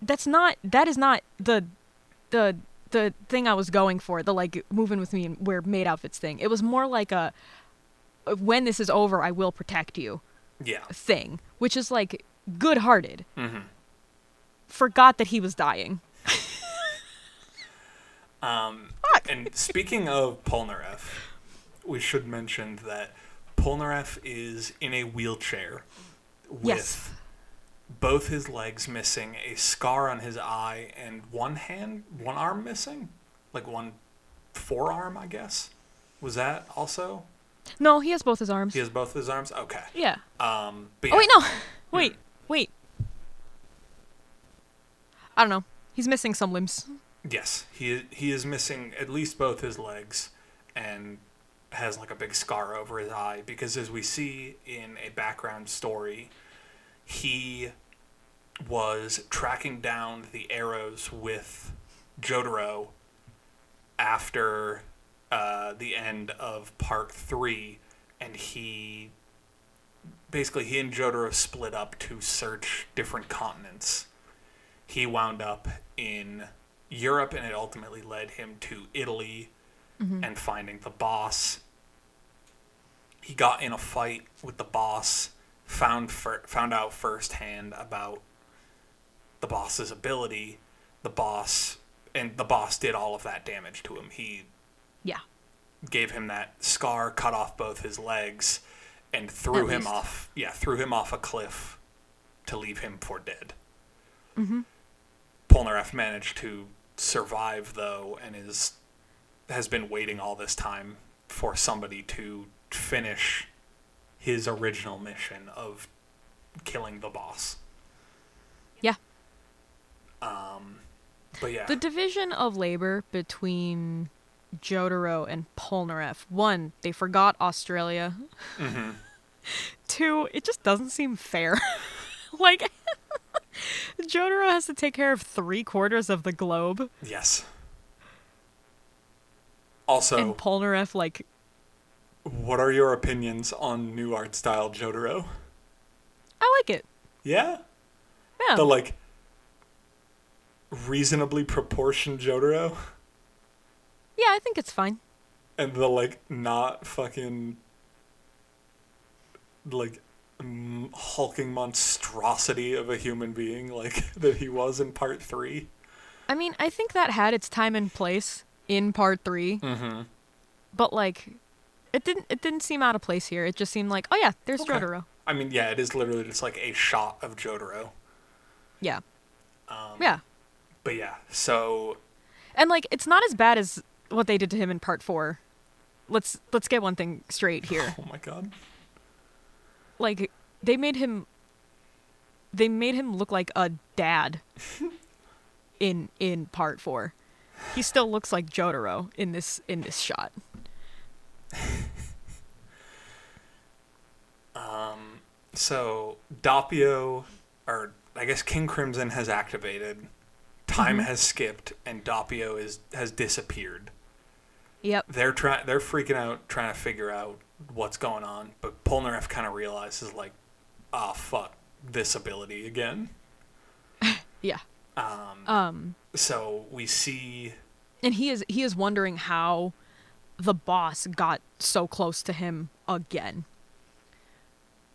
that is not the thing I was going for, the, like, move in with me and wear maid outfits thing. It was more like a, when this is over, I will protect you thing, which is, like, good-hearted. Mm-hmm. Forgot that he was dying. And speaking of Polnareff, we should mention that Polnareff is in a wheelchair with both his legs missing, a scar on his eye, and one arm missing? Like one forearm, I guess? Was that also? No, he has both his arms. He has both his arms? Okay. Yeah. But yeah. Oh, wait, no. Wait. I don't know. He's missing some limbs. Yes, he is missing at least both his legs and has like a big scar over his eye because as we see in a background story, he was tracking down the arrows with Jotaro after the end of part 3 and he and Jotaro split up to search different continents. He wound up in Europe, and it ultimately led him to Italy and finding the boss. He got in a fight with the boss, found out firsthand about the boss's ability. The boss did all of that damage to him. He gave him that scar, cut off both his legs, and threw him off a cliff to leave him for dead. Mm-hmm. Polnareff managed to survive, though, and has been waiting all this time for somebody to finish his original mission of killing the boss. Yeah. But yeah. The division of labor between Jotaro and Polnareff. 1, they forgot Australia. Mm-hmm. 2, it just doesn't seem fair. Like... Jotaro has to take care of 3/4 of the globe. Yes. Also... And Polnareff, like... What are your opinions on new art style Jotaro? I like it. Yeah? Yeah. The, like, reasonably proportioned Jotaro? Yeah, I think it's fine. And the, like, not fucking... like... hulking monstrosity of a human being like that he was in part 3. I mean, I think that had its time and place in part 3. Mm-hmm. But like, it didn't seem out of place here. It just seemed like, oh yeah, there's Jotaro. I mean, yeah, it is literally just like a shot of Jotaro. Yeah. Yeah. But yeah, so. And like, it's not as bad as what they did to him in part 4. Let's get one thing straight here. Oh my god. Like, they made him look like a dad in part 4. He still looks like Jotaro in this shot. So Doppio, or I guess King Crimson has activated. Time has skipped and Doppio has disappeared. Yep. They're freaking out trying to figure out what's going on, but Polnareff kind of realizes, like, oh, fuck, this ability again. Yeah. So we see... And he is wondering how the boss got so close to him again.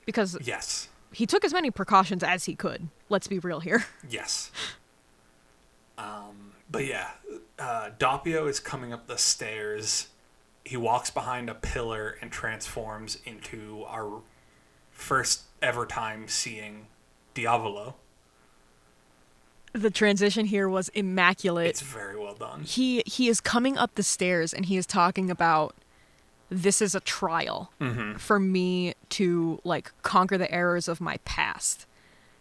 Because... Yes. He took as many precautions as he could. Let's be real here. Yes. But yeah, Doppio is coming up the stairs... He walks behind a pillar and transforms into our first ever time seeing Diavolo. The transition here was immaculate. It's very well done. He is coming up the stairs and he is talking about this is a trial for me to like conquer the errors of my past.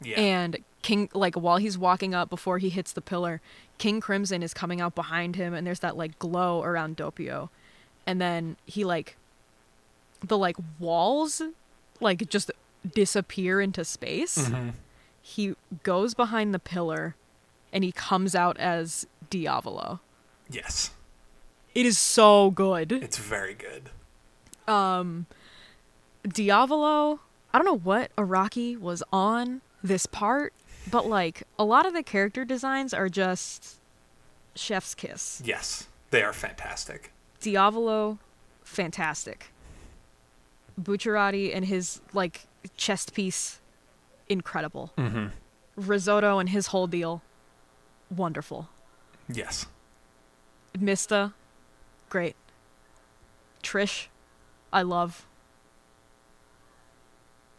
Yeah. And King, like while he's walking up before he hits the pillar, King Crimson is coming out behind him and there's that like glow around Doppio. And then he, like, the, like, walls, like, just disappear into space. Mm-hmm. He goes behind the pillar and he comes out as Diavolo. Yes. It is so good. It's very good. Diavolo, I don't know what Araki was on this part, but like a lot of the character designs are just chef's kiss. Yes, they are fantastic. Diavolo, fantastic. Bucciarati and his like chest piece, incredible. Mm-hmm. Risotto and his whole deal, wonderful. Yes. Mista, great. Trish, I love.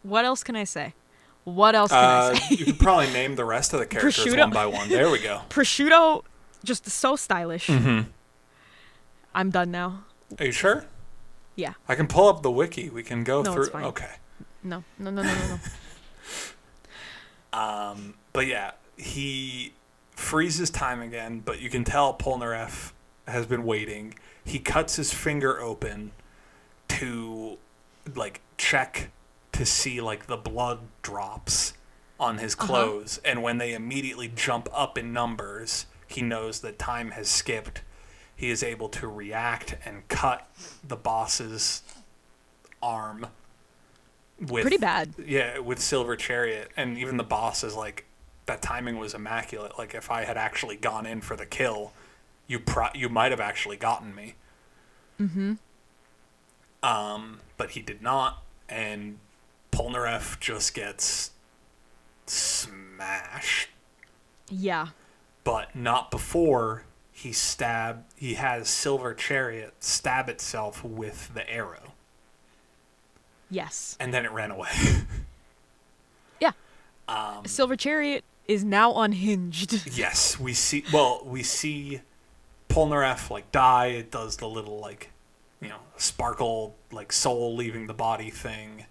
What else can I say? What else can I say? You could probably name the rest of the characters one by one. There we go. Prosciutto, just so stylish. Mm-hmm. I'm done now. Are you sure? Yeah. I can pull up the wiki. We can go through. It's fine. Okay. No. But yeah, he freezes time again, but you can tell Polnareff has been waiting. He cuts his finger open to like check to see like the blood drops on his clothes. Uh-huh. And when they immediately jump up in numbers, he knows that time has skipped. He is able to react and cut the boss's arm with pretty bad. Yeah, with Silver Chariot. And even the boss is like, that timing was immaculate. Like, if I had actually gone in for the kill, you might have actually gotten me. Mm-hmm. But he did not, and Polnareff just gets smashed. Yeah. But not before he has Silver Chariot stab itself with the arrow. Yes. And then it ran away. Yeah. Silver Chariot is now unhinged. Yes, we see Polnareff like die. It does the little like, you know, sparkle like soul leaving the body thing.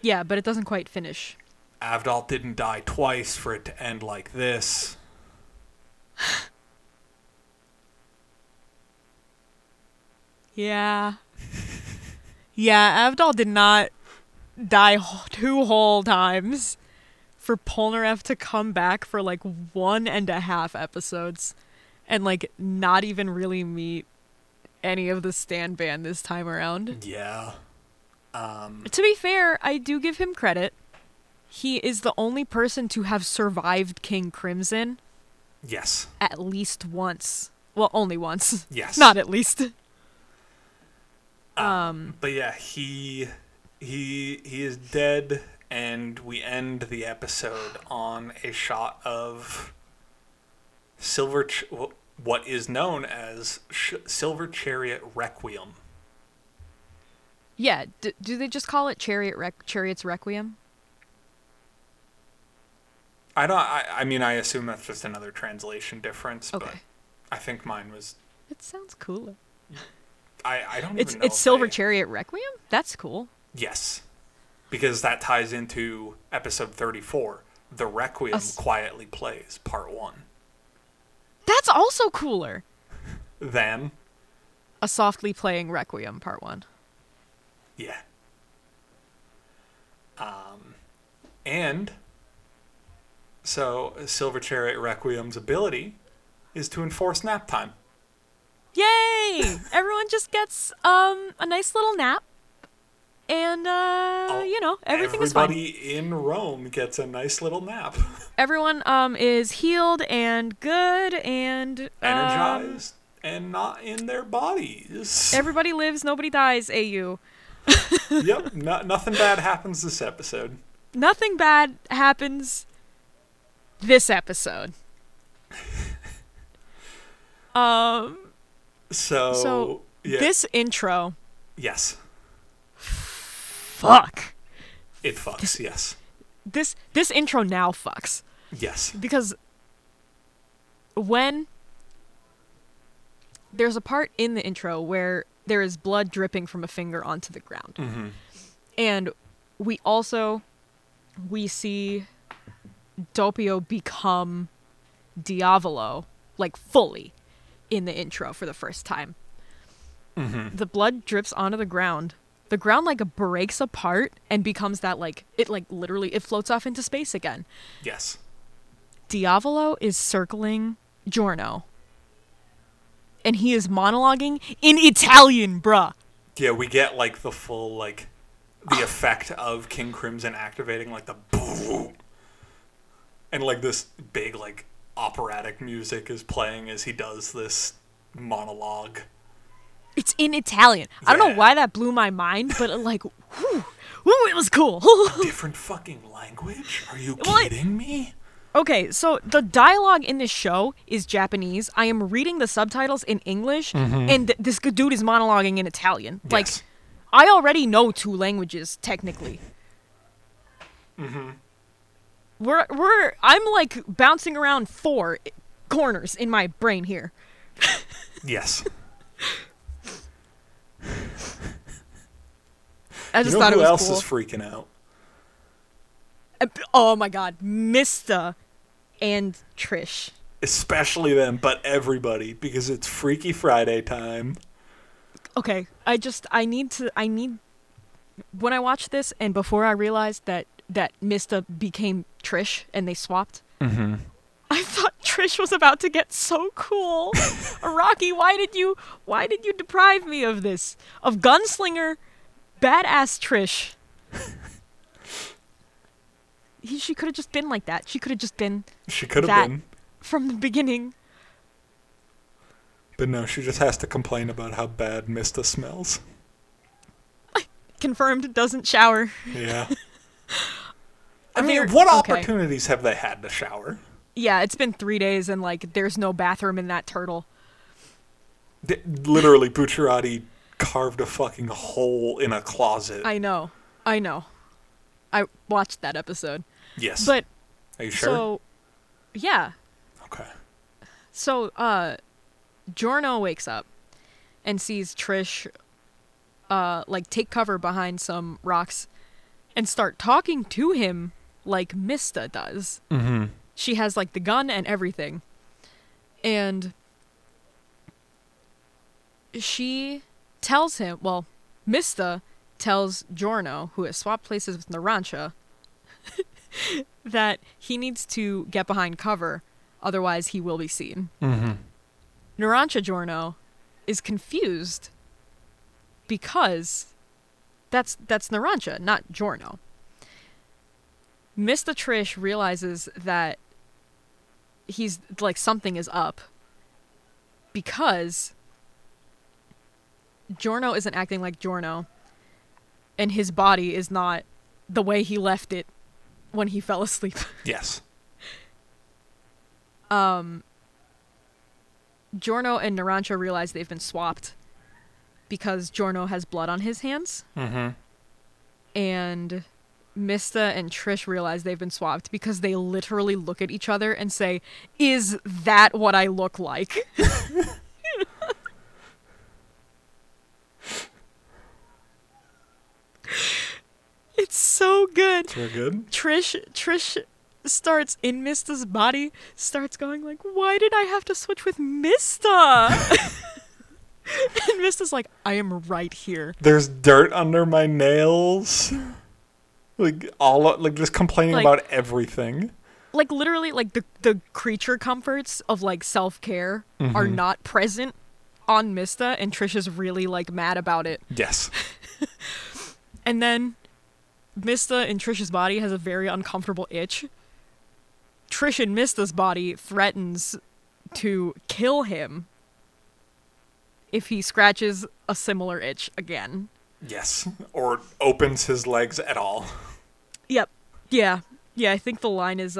Yeah, but it doesn't quite finish. Avdol didn't die twice for it to end like this. Yeah. Yeah, Avdol did not die two whole times for Polnareff to come back for like 1.5 episodes and like not even really meet any of the stand band this time around. Yeah. To be fair, I do give him credit. He is the only person to have survived King Crimson. Yes. At least once. Well, only once. Yes. Not at least. But yeah, he is dead, and we end the episode on a shot of what is known as Silver Chariot Requiem. Yeah, do they just call it Chariot's Requiem? I mean, I assume that's just another translation difference, okay. But I think mine was... It sounds cooler. I don't even know. It's Silver Chariot Requiem? That's cool. Yes. Because that ties into episode 34. The Requiem quietly plays, part 1. That's also cooler. Than? A softly playing Requiem, part 1. Yeah. And so Silver Chariot Requiem's ability is to enforce nap time. Yay! Everyone just gets a nice little nap, and everything is fine. Everybody in Rome gets a nice little nap. Everyone is healed and good and energized and not in their bodies. Everybody lives, nobody dies. AU. Yep. Nothing bad happens this episode. Nothing bad happens this episode. So yeah. This intro. Yes. Fuck. It fucks. Yes. This intro now fucks. Yes. Because when there's a part in the intro where there is blood dripping from a finger onto the ground. Mm-hmm. And we see Doppio become Diavolo, like fully, in the intro for the first time. Mm-hmm. The blood drips onto the ground. The ground like breaks apart and becomes that like, it like literally, it floats off into space again. Yes. Diavolo is circling Giorno. And he is monologuing in Italian, bruh. Yeah, we get, like, the full, like, the effect of King Crimson activating, like, the boom. And, like, this big, like, operatic music is playing as he does this monologue. It's in Italian. Yeah. I don't know why that blew my mind, but, like, whew. Ooh, it was cool. A different fucking language? Are you kidding me? Okay, so the dialogue in this show is Japanese. I am reading the subtitles in English, and this good dude is monologuing in Italian. Yes. Like, I already know two languages, technically. Mm-hmm. I'm, like, bouncing around four corners in my brain here. Yes. I just thought it was cool. Who else is freaking out? Oh my god, Mista and Trish. Especially them, but everybody, because it's Freaky Friday time. Okay, I need when I watched this and before I realized that Mista became Trish and they swapped, I thought Trish was about to get so cool. Rocky, why did you deprive me of this? Of gunslinger badass Trish. She could have just been like that. She could have been from the beginning. But no, she just has to complain about how bad Mista smells. Confirmed, doesn't shower. Yeah. I mean, what opportunities have they had to shower? Yeah, it's been 3 days and, like, there's no bathroom in that turtle. Literally, Bucciarati carved a fucking hole in a closet. I know. I watched that episode. Yes. But are you sure? So, yeah. Okay. So, Giorno wakes up and sees Trish, like, take cover behind some rocks and start talking to him like Mista does. Mm-hmm. She has, like, the gun and everything. And she tells him, well, Mista tells Giorno, who has swapped places with Narancia, that he needs to get behind cover, otherwise he will be seen. Mm-hmm. Narancia Giorno is confused because that's Narancia, not Giorno. Mista Trish realizes that he's, like, something is up because Giorno isn't acting like Giorno. And his body is not the way he left it when he fell asleep. Yes. Giorno and Narancia realize they've been swapped because Giorno has blood on his hands. Mm-hmm. And Mista and Trish realize they've been swapped because they literally look at each other and say, "Is that what I look like?" It's so good. It's real good. Trish starts in Mista's body, starts going like, "Why did I have to switch with Mista?" And Mista's like, "I am right here. There's dirt under my nails." Like just complaining, like, about everything. Like, literally, like, the creature comforts of, like, self-care are not present on Mista, and Trish is really, like, mad about it. Yes. And then Mista and Trish's body has a very uncomfortable itch. Trish and Mista's body threatens to kill him if he scratches a similar itch again. Yes, or opens his legs at all. Yep. Yeah. Yeah, I think the line is,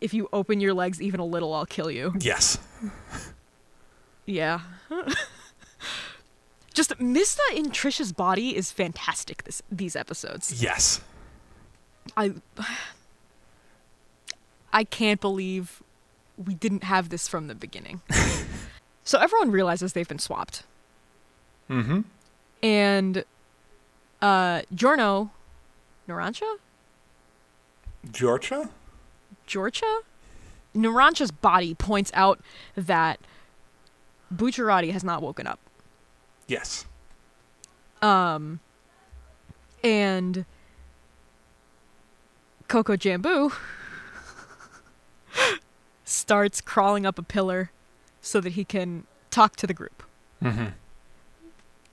if you open your legs even a little, I'll kill you. Yes. Yeah. Just Mista in Trish's body is fantastic these episodes. Yes. I can't believe we didn't have this from the beginning. So everyone realizes they've been swapped. Mm-hmm. And Giorno... Narancia? Giorgia? Narancia's body points out that Bucciarati has not woken up. Yes. And Coco Jumbo starts crawling up a pillar so that he can talk to the group. Mm-hmm.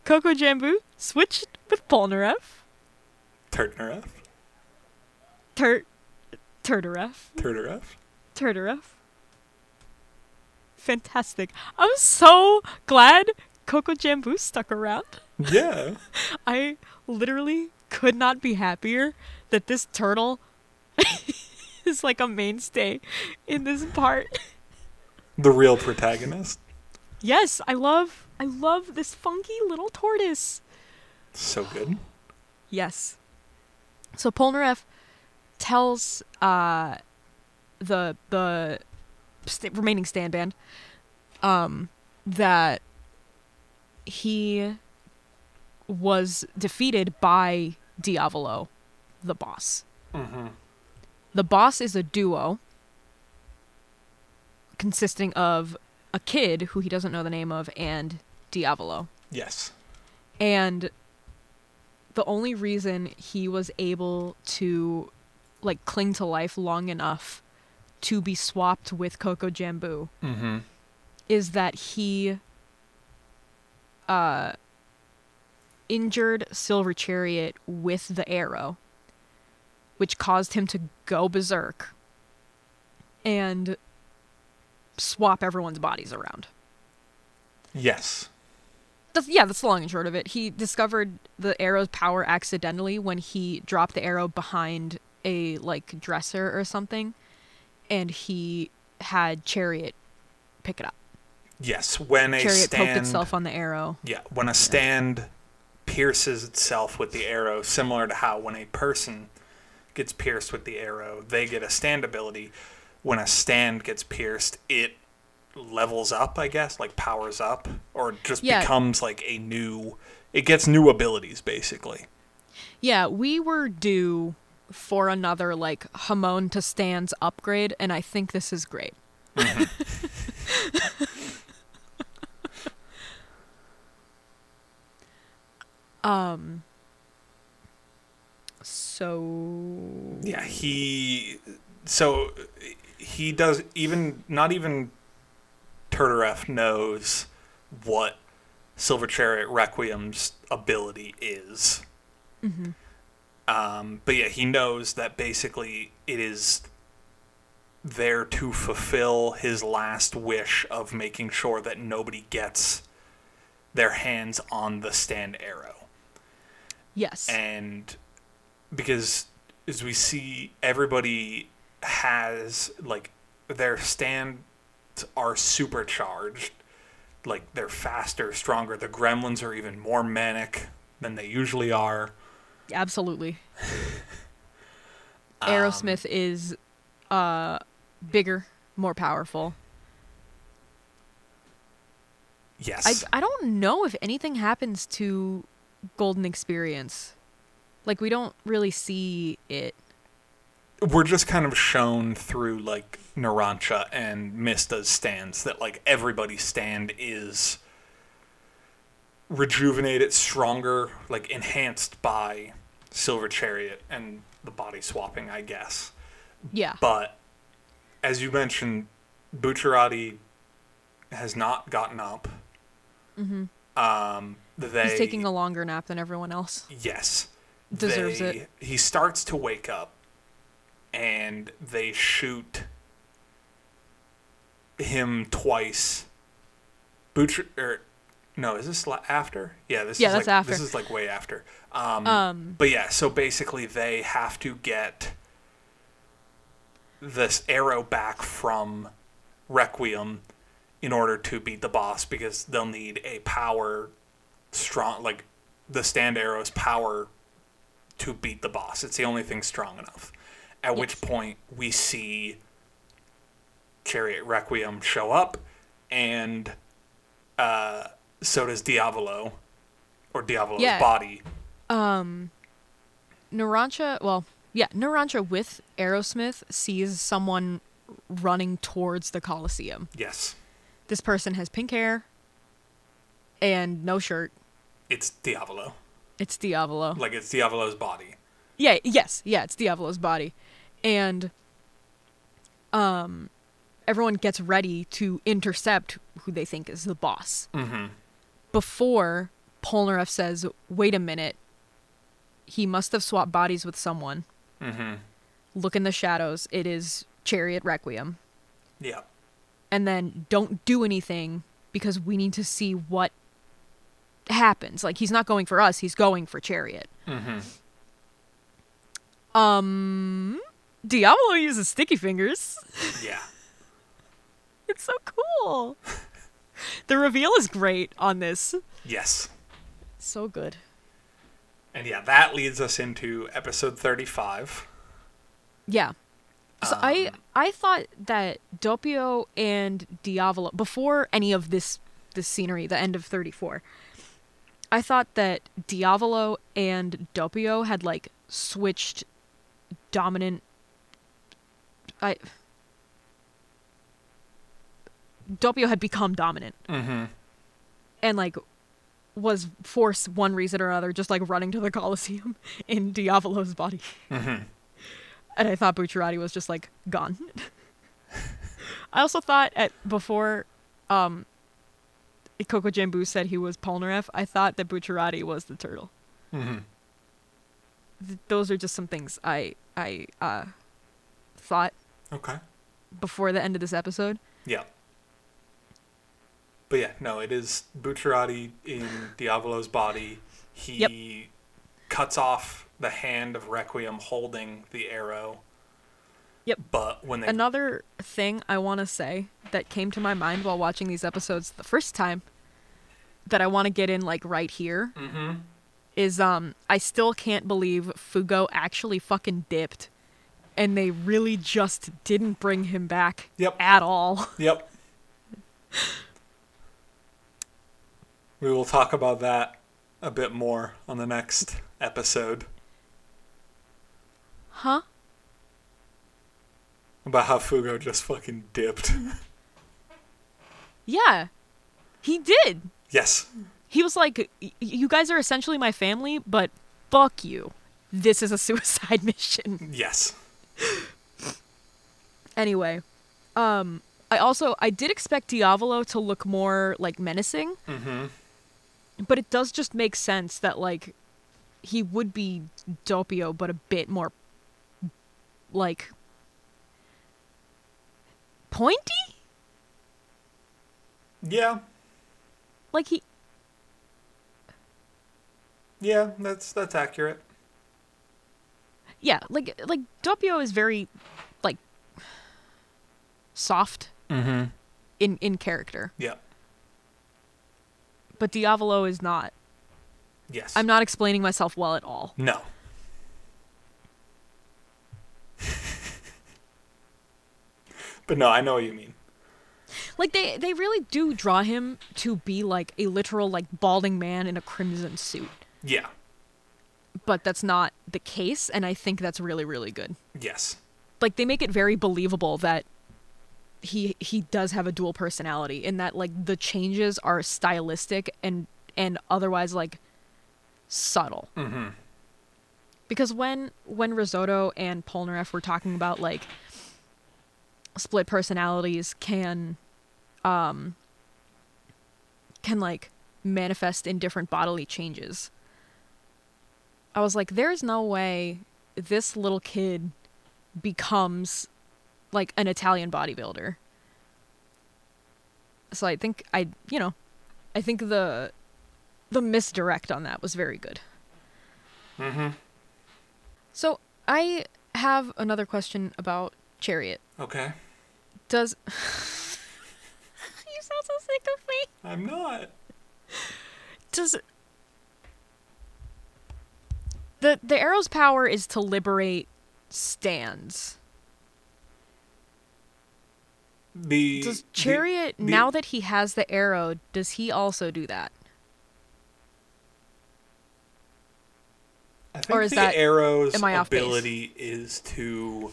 Coco Jumbo switched with Polnareff. Turtareff. Fantastic. I'm so glad Coco Jumbo stuck around. Yeah. I literally could not be happier that this turtle is like a mainstay in this part. The real protagonist. Yes, I love this funky little tortoise. So good. Yes. So Polnareff tells the remaining stand band that he was defeated by Diavolo, the boss. Mm-hmm. The boss is a duo consisting of a kid who he doesn't know the name of and Diavolo. Yes. And the only reason he was able to like cling to life long enough to be swapped with Coco Jumbo mm-hmm. is that he injured Silver Chariot with the arrow, which caused him to go berserk and swap everyone's bodies around. Yes. That's the long and short of it. He discovered the arrow's power accidentally when he dropped the arrow behind a like dresser or something, and he had Chariot pick it up. Yes, when a Chariot poked itself on the arrow. Yeah, when a stand pierces itself with the arrow, similar to how when a person gets pierced with the arrow, they get a stand ability. When a stand gets pierced, it levels up, I guess, like powers up, or just becomes like a new... It gets new abilities, basically. Yeah, we were due for another, like, Hamon to stands upgrade, and I think this is great. Mm-hmm. So... Yeah, he does even... Not even... Turtareff knows what Silver Chariot Requiem's ability is. Mm-hmm. But yeah, he knows that basically it is there to fulfill his last wish of making sure that nobody gets their hands on the stand arrow. Yes. And because as we see, everybody has like their stand are supercharged, like they're faster, stronger. The gremlins are even more manic than they usually are. Absolutely. Aerosmith is bigger, more powerful. Yes. I don't know if anything happens to Golden Experience. Like, we don't really see it. We're just kind of shown through, like, Narancia and Mista's stands that, like, everybody's stand is rejuvenated, stronger, like, enhanced by Silver Chariot and the body swapping, I guess. Yeah. But, as you mentioned, Bucciarati has not gotten up. Mm-hmm. He's taking a longer nap than everyone else. Yes. Deserves it. He starts to wake up. And they shoot him twice. Is this after? Yeah, that's after. This is like way after. But yeah, so basically they have to get this arrow back from Requiem in order to beat the boss, because they'll need a power strong, like the stand arrow's power to beat the boss. It's the only thing strong enough. At which point we see Chariot Requiem show up, and so does Diavolo, or Diavolo's body. Narancia with Aerosmith sees someone running towards the Colosseum. Yes. This person has pink hair and no shirt. It's Diavolo. Like, it's Diavolo's body. Yeah, it's Diavolo's body. And everyone gets ready to intercept who they think is the boss. Mm-hmm. Before Polnareff says, wait a minute, he must have swapped bodies with someone. Mm-hmm. Look in the shadows. It is Chariot Requiem. Yeah. And then don't do anything because we need to see what happens. Like, he's not going for us. He's going for Chariot. Mm-hmm. Diablo uses sticky fingers. Yeah. It's so cool. The reveal is great on this. Yes. So good. And yeah, that leads us into episode 35. Yeah. So I thought that Doppio and Diavolo, before any of this scenery, the end of 34, I thought that Diavolo and Doppio had, like, switched dominant... Doppio had become dominant. Mm-hmm. And, like, was for one reason or another just, like, running to the Colosseum in Diavolo's body. Mm-hmm. And I thought Bucciarati was just, like, gone. I also thought before Coco Jumbo said he was Polnareff, I thought that Bucciarati was the turtle. Mm-hmm. Those are just some things I thought. Okay. Before the end of this episode. Yeah. But yeah, no, it is Bucciarati in Diavolo's body. He cuts off the hand of Requiem holding the arrow. Yep. But when they... Another thing I want to say that came to my mind while watching these episodes the first time that I want to get in, like, right here, mm-hmm. is I still can't believe Fugo actually fucking dipped, and they really just didn't bring him back at all. Yep. We will talk about that a bit more on the next episode. Huh? About how Fugo just fucking dipped. Yeah. He did. Yes. He was like, you guys are essentially my family, but fuck you. This is a suicide mission. Yes. Anyway, I did expect Diavolo to look more, like, menacing. Mm-hmm. But it does just make sense that, like, he would be Doppio, but a bit more, like, pointy? Yeah. Like, he... Yeah, that's accurate. Yeah, like Doppio is very, like, soft mm-hmm. in character. Yeah. But Diavolo is not. Yes. I'm not explaining myself well at all. No. But no, I know what you mean. Like, they really do draw him to be, like, a literal, like, balding man in a crimson suit. Yeah. But that's not the case, and I think that's really, really good. Yes. Like, they make it very believable that he does have a dual personality, in that, like, the changes are stylistic and otherwise, like, subtle. Mm-hmm. Because when Risotto and Polnareff were talking about, like, split personalities can like manifest in different bodily changes, I was like, there's no way this little kid becomes, like, an Italian bodybuilder. So I think I think the misdirect on that was very good. Mm-hmm. So I have another question about Chariot. Okay. You sound so sick of me. I'm not. The arrow's power is to liberate stands. Does Chariot, now that he has the arrow, does he also do that? I think arrow's ability is to,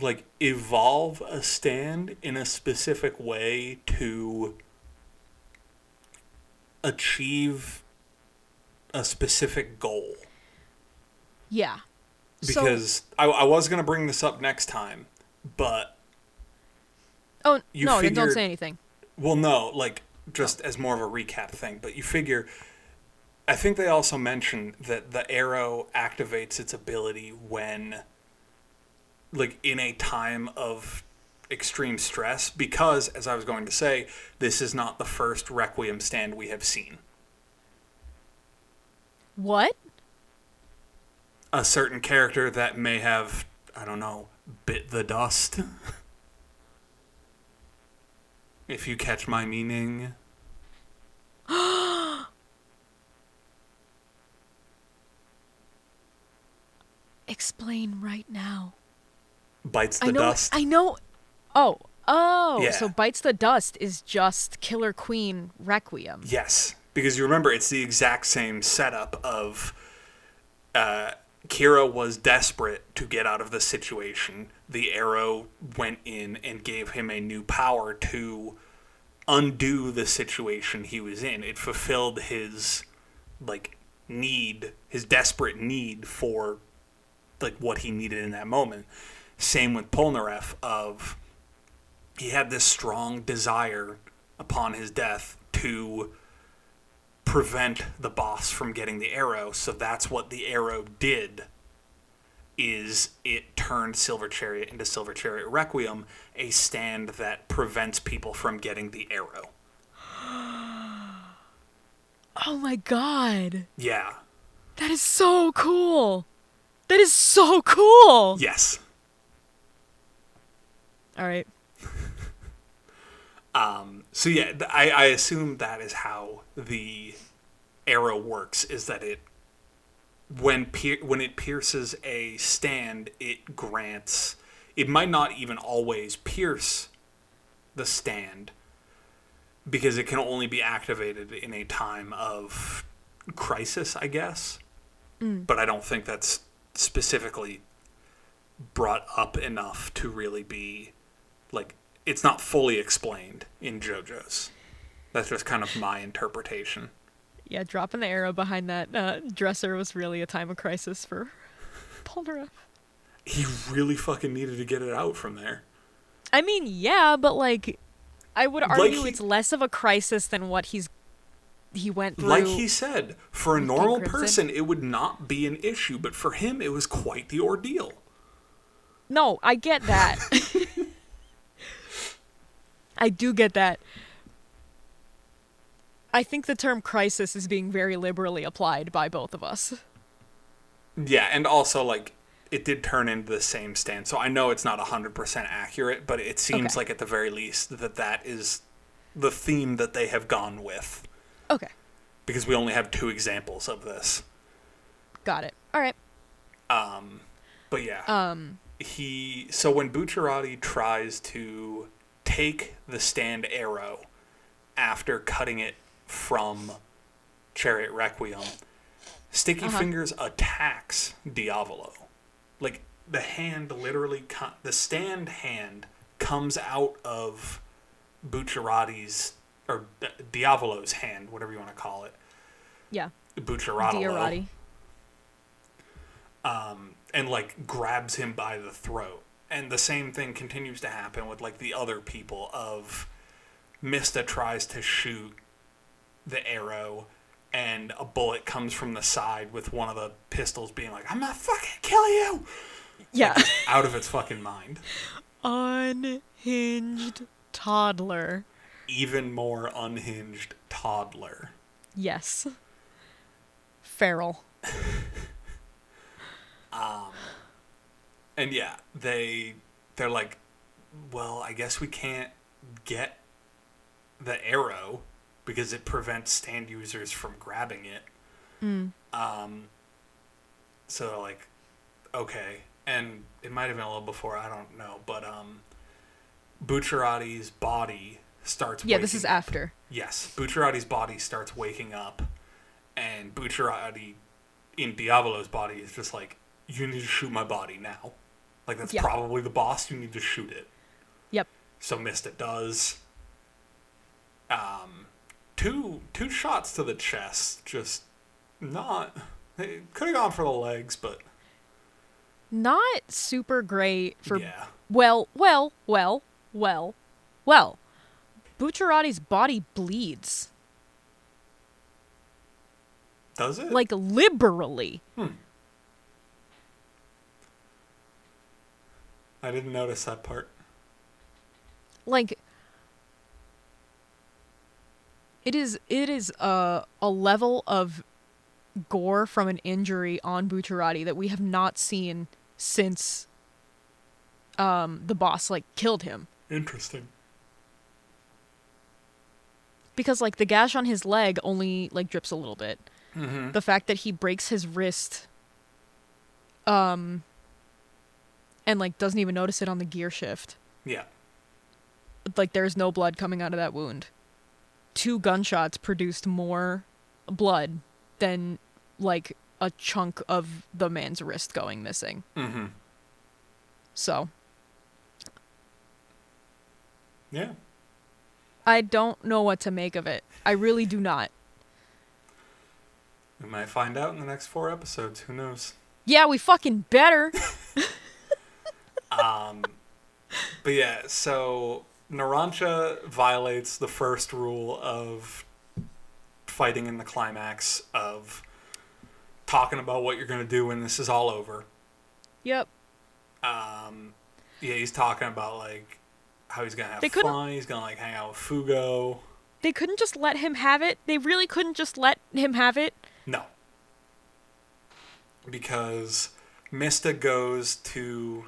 like, evolve a stand in a specific way to achieve a specific goal. Yeah. Because I was going to bring this up next time, but Oh, you no, figure, then don't say anything. Well, no, like, just as more of a recap thing. But you figure, I think they also mentioned that the arrow activates its ability when, like, in a time of extreme stress. Because, as I was going to say, this is not the first Requiem stand we have seen. What? A certain character that may have, I don't know, bit the dust. If you catch my meaning. Explain right now. Bites the dust. I know. Oh. Yeah. So Bites the Dust is just Killer Queen Requiem. Yes. Because you remember, it's the exact same setup of Kira was desperate to get out of the situation. The arrow went in and gave him a new power to undo the situation he was in. It fulfilled his, like, need, his desperate need for, like, what he needed in that moment. Same with Polnareff of, he had this strong desire upon his death to prevent the boss from getting the arrow, so that's what the arrow did, is it turned Silver Chariot into Silver Chariot Requiem, a stand that prevents people from getting the arrow. Oh my god. Yeah. That is so cool. That is so cool. Yes. All right. So yeah, I assume that is how the arrow works, is that it, when it pierces a stand, it grants, it might not even always pierce the stand, because it can only be activated in a time of crisis, I guess. But I don't think that's specifically brought up enough to really be, like, it's not fully explained in JoJo's. That's just kind of my interpretation. Yeah, dropping the arrow behind that dresser was really a time of crisis for Polnareff. He really fucking needed to get it out from there. I mean, yeah, but, like, I would argue, like, it's less of a crisis than what he went through. Like he said, for a normal person, it would not be an issue, but for him, it was quite the ordeal. No, I get that. I do get that. I think the term crisis is being very liberally applied by both of us. Yeah, and also, like, it did turn into the same stand, so I know it's not 100% accurate, but it seems like, at the very least, that is the theme that they have gone with. Okay. Because we only have two examples of this. Got it. All right. But yeah. So when Bucciarati tries to take the stand arrow after cutting it from Chariot Requiem, Sticky Fingers attacks Diavolo. Like, the hand literally, the stand hand comes out of Bucciarati's, or Diavolo's hand, whatever you want to call it. Yeah. Bucciarati. And, like, grabs him by the throat. And the same thing continues to happen with, like, the other people of Mista tries to shoot the arrow and a bullet comes from the side with one of the pistols being like, I'm gonna fucking kill you! Yeah. Like, out of its fucking mind. Unhinged toddler. Even more unhinged toddler. Yes. Feral. And yeah, they're like, well, I guess we can't get the arrow because it prevents stand users from grabbing it. So they're like, okay. And it might have been a little before, I don't know. But Bucciarati's body starts waking up. Yeah, this is after. Yes, Bucciarati's body starts waking up. And Bucciarati in Diavolo's body is just like, you need to shoot my body now. Like, that's probably the boss. You need to shoot it. Yep. So Mista does. Two shots to the chest. Just not... It could have gone for the legs, but... Not super great for... Yeah. Well, Well, Bucciarati's body bleeds. Does it? Like, liberally. I didn't notice that part. Like, it is a level of gore from an injury on Bucciarati that we have not seen since the boss, like, killed him. Interesting. Because, like, the gash on his leg only, like, drips a little bit. Mm-hmm. The fact that he breaks his wrist and, like, doesn't even notice it on the gear shift. Yeah. Like, there's no blood coming out of that wound. 2 gunshots produced more blood than, like, a chunk of the man's wrist going missing. Mm-hmm. So. Yeah. I don't know what to make of it. I really do not. We might find out in the next 4 episodes. Who knows? Yeah, we fucking better. But yeah, so Narancia violates the first rule of fighting in the climax of talking about what you're going to do when this is all over. Yep. Yeah, he's talking about, like, how he's going to have fun. He's going to, like, hang out with Fugo. They couldn't just let him have it. They really couldn't just let him have it. No. Because Mista goes to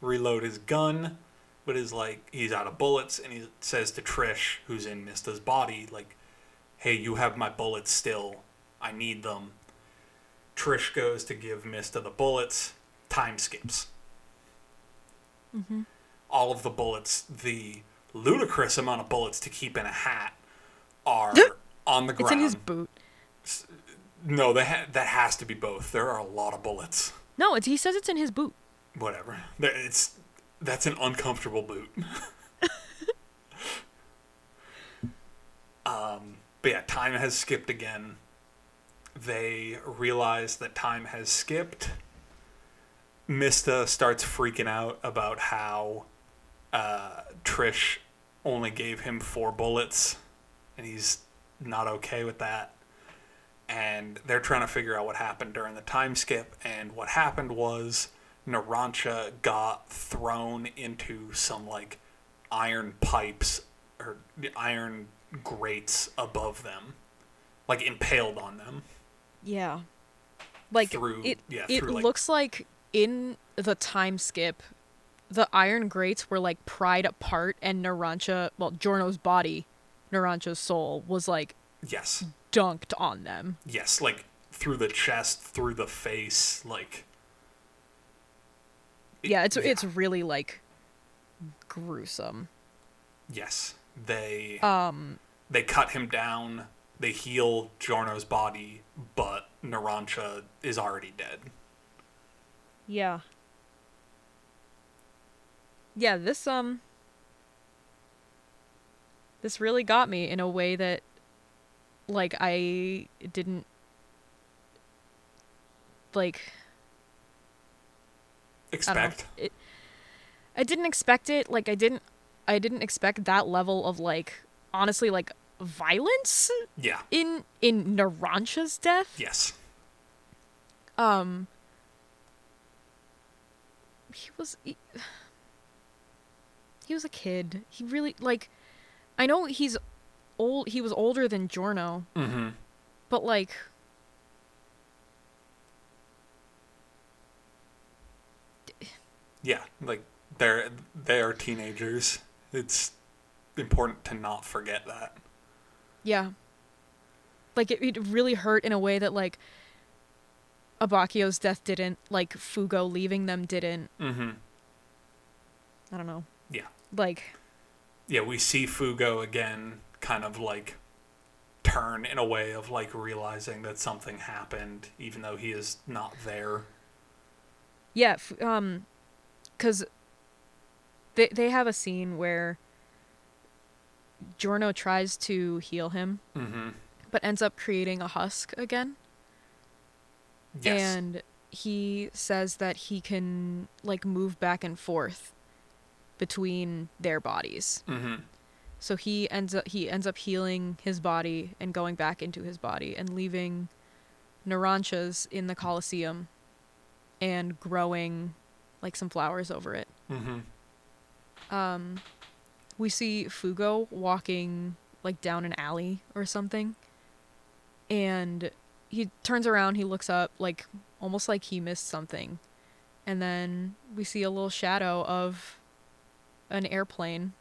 reload his gun, but is like, he's out of bullets, and he says to Trish, who's in Mista's body, like, hey, you have my bullets still. I need them. Trish goes to give Mista the bullets. Time skips. Mm-hmm. All of the bullets, the ludicrous amount of bullets to keep in a hat, are on the ground. It's in his boot. No, that has to be both. There are a lot of bullets. No, he says it's in his boot. Whatever. That's an uncomfortable boot. But yeah, time has skipped again. They realize that time has skipped. Mista starts freaking out about how Trish only gave him 4 bullets, and he's not okay with that. And they're trying to figure out what happened during the time skip, and what happened was Narancia got thrown into some, like, iron pipes or iron grates above them, like, impaled on them. Yeah. Like, it looks like in the time skip, the iron grates were, like, pried apart, and Giorno's body, Narancia's soul, was, like, yes, dunked on them. Yes, like, through the chest, through the face, like... It's really, like, gruesome. Yes. They cut him down, they heal Giorno's body, but Narancia is already dead. Yeah. Yeah, this really got me in a way that, like, I didn't, like... expect. I didn't expect it. Like, I didn't expect that level of, like, honestly, like, violence. Yeah. In Narancia's death. Yes. He was a kid. He really, like, I know he's old. He was older than Giorno. Mm-hmm. But, like, yeah, like, they are teenagers. It's important to not forget that. Yeah. Like, it really hurt in a way that, like, Abacchio's death didn't, like, Fugo leaving them didn't. Mm-hmm. I don't know. Yeah. Like... yeah, we see Fugo again kind of, like, turn in a way of, like, realizing that something happened, even though he is not there. Yeah, because they have a scene where Giorno tries to heal him, mm-hmm, but ends up creating a husk again. Yes. And he says that he can, like, move back and forth. between their bodies. Mm-hmm. So he ends up healing his body and going back into his body and leaving Narancha's in the Colosseum and growing like some flowers over it. Mm-hmm. We see Fugo walking like down an alley or something, and he turns around, he looks up, like almost like he missed something, and then we see a little shadow of an airplane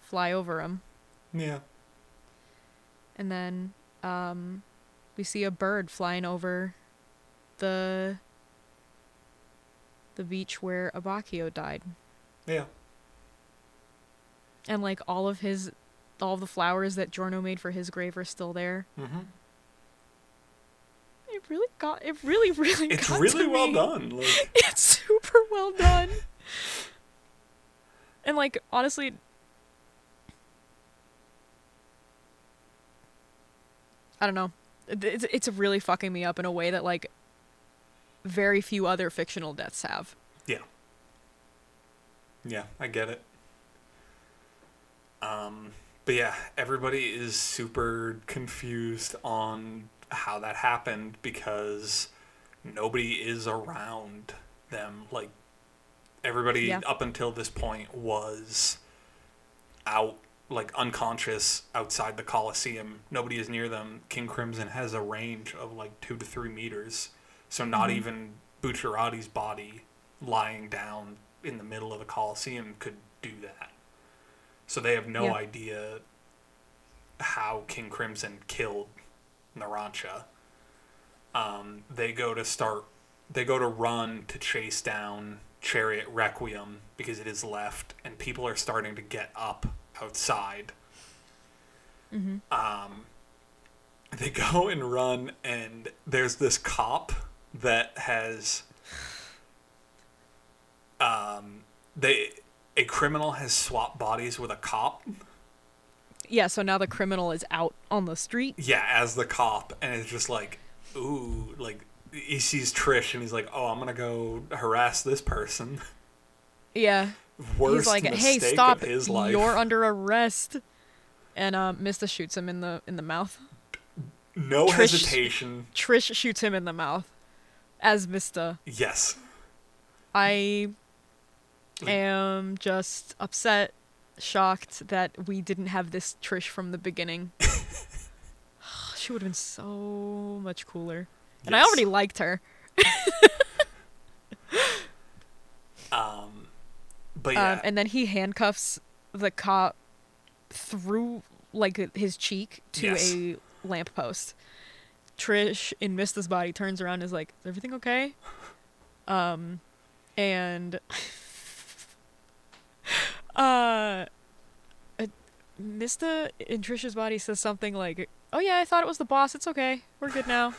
fly over him. Yeah. And then we see a bird flying over the beach where Abacchio died. Yeah. And like all the flowers that Giorno made for his grave are still there. Mm-hmm. It's really well done. Like, it's super well done. And like honestly, I don't know. It's really fucking me up in a way that like very few other fictional deaths have. Yeah. Yeah, I get it. But yeah, everybody is super confused on how that happened because nobody is around them. Like everybody up until this point was out, like unconscious outside the Colosseum. Nobody is near them. King Crimson has a range of like 2 to 3 meters. So not mm-hmm. even Bucciarati's body lying down in the middle of the Colosseum could do that. So they have no idea how King Crimson killed Narancia. They go to run to chase down Chariot Requiem because it is left, and people are starting to get up outside. Mm-hmm. They go and run, and there's this cop that has a criminal has swapped bodies with a cop. Yeah, so now the criminal is out on the street. Yeah, as the cop, and it's just like, ooh, like he sees Trish and he's like, oh, I'm gonna go harass this person. Yeah. Worst he's like, hey, stop! You're under arrest. And Mista shoots him in the mouth. No hesitation. Trish shoots him in the mouth, as Mista. Yes. I am just upset, shocked that we didn't have this Trish from the beginning. She would have been so much cooler. And yes. I already liked her. But yeah. And then he handcuffs the cop through like his cheek to a lamppost. Trish in Mista's body turns around and is like, is everything okay? And Mista in Trish's body says something like, oh yeah, I thought it was the boss, it's okay, we're good now.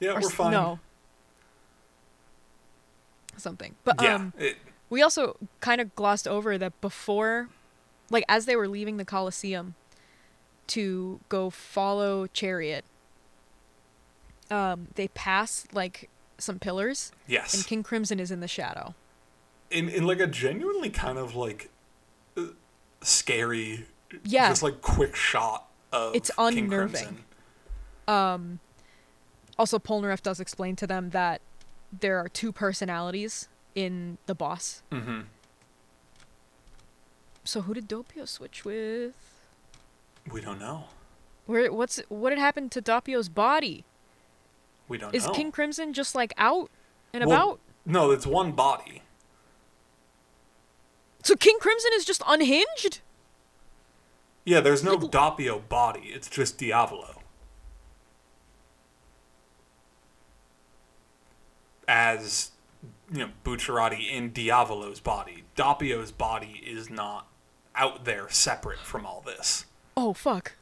Yeah, we're fine. No. Something. But we also kind of glossed over that before, like as they were leaving the Colosseum to go follow Chariot, they pass like some pillars. Yes. And King Crimson is in the shadow. In like a genuinely kind of like scary, just like quick shot of it's unnerving. King Crimson. Also, Polnareff does explain to them that there are two personalities in the boss. Mm-hmm. So who did Doppio switch with? We don't know. What had happened to Doppio's body? We don't know. Is King Crimson just like out and about? No, it's one body. So King Crimson is just unhinged? Yeah, there's no like, Doppio body. It's just Diavolo. As, you know, Bucciarati in Diavolo's body. Doppio's body is not out there separate from all this. Oh, fuck.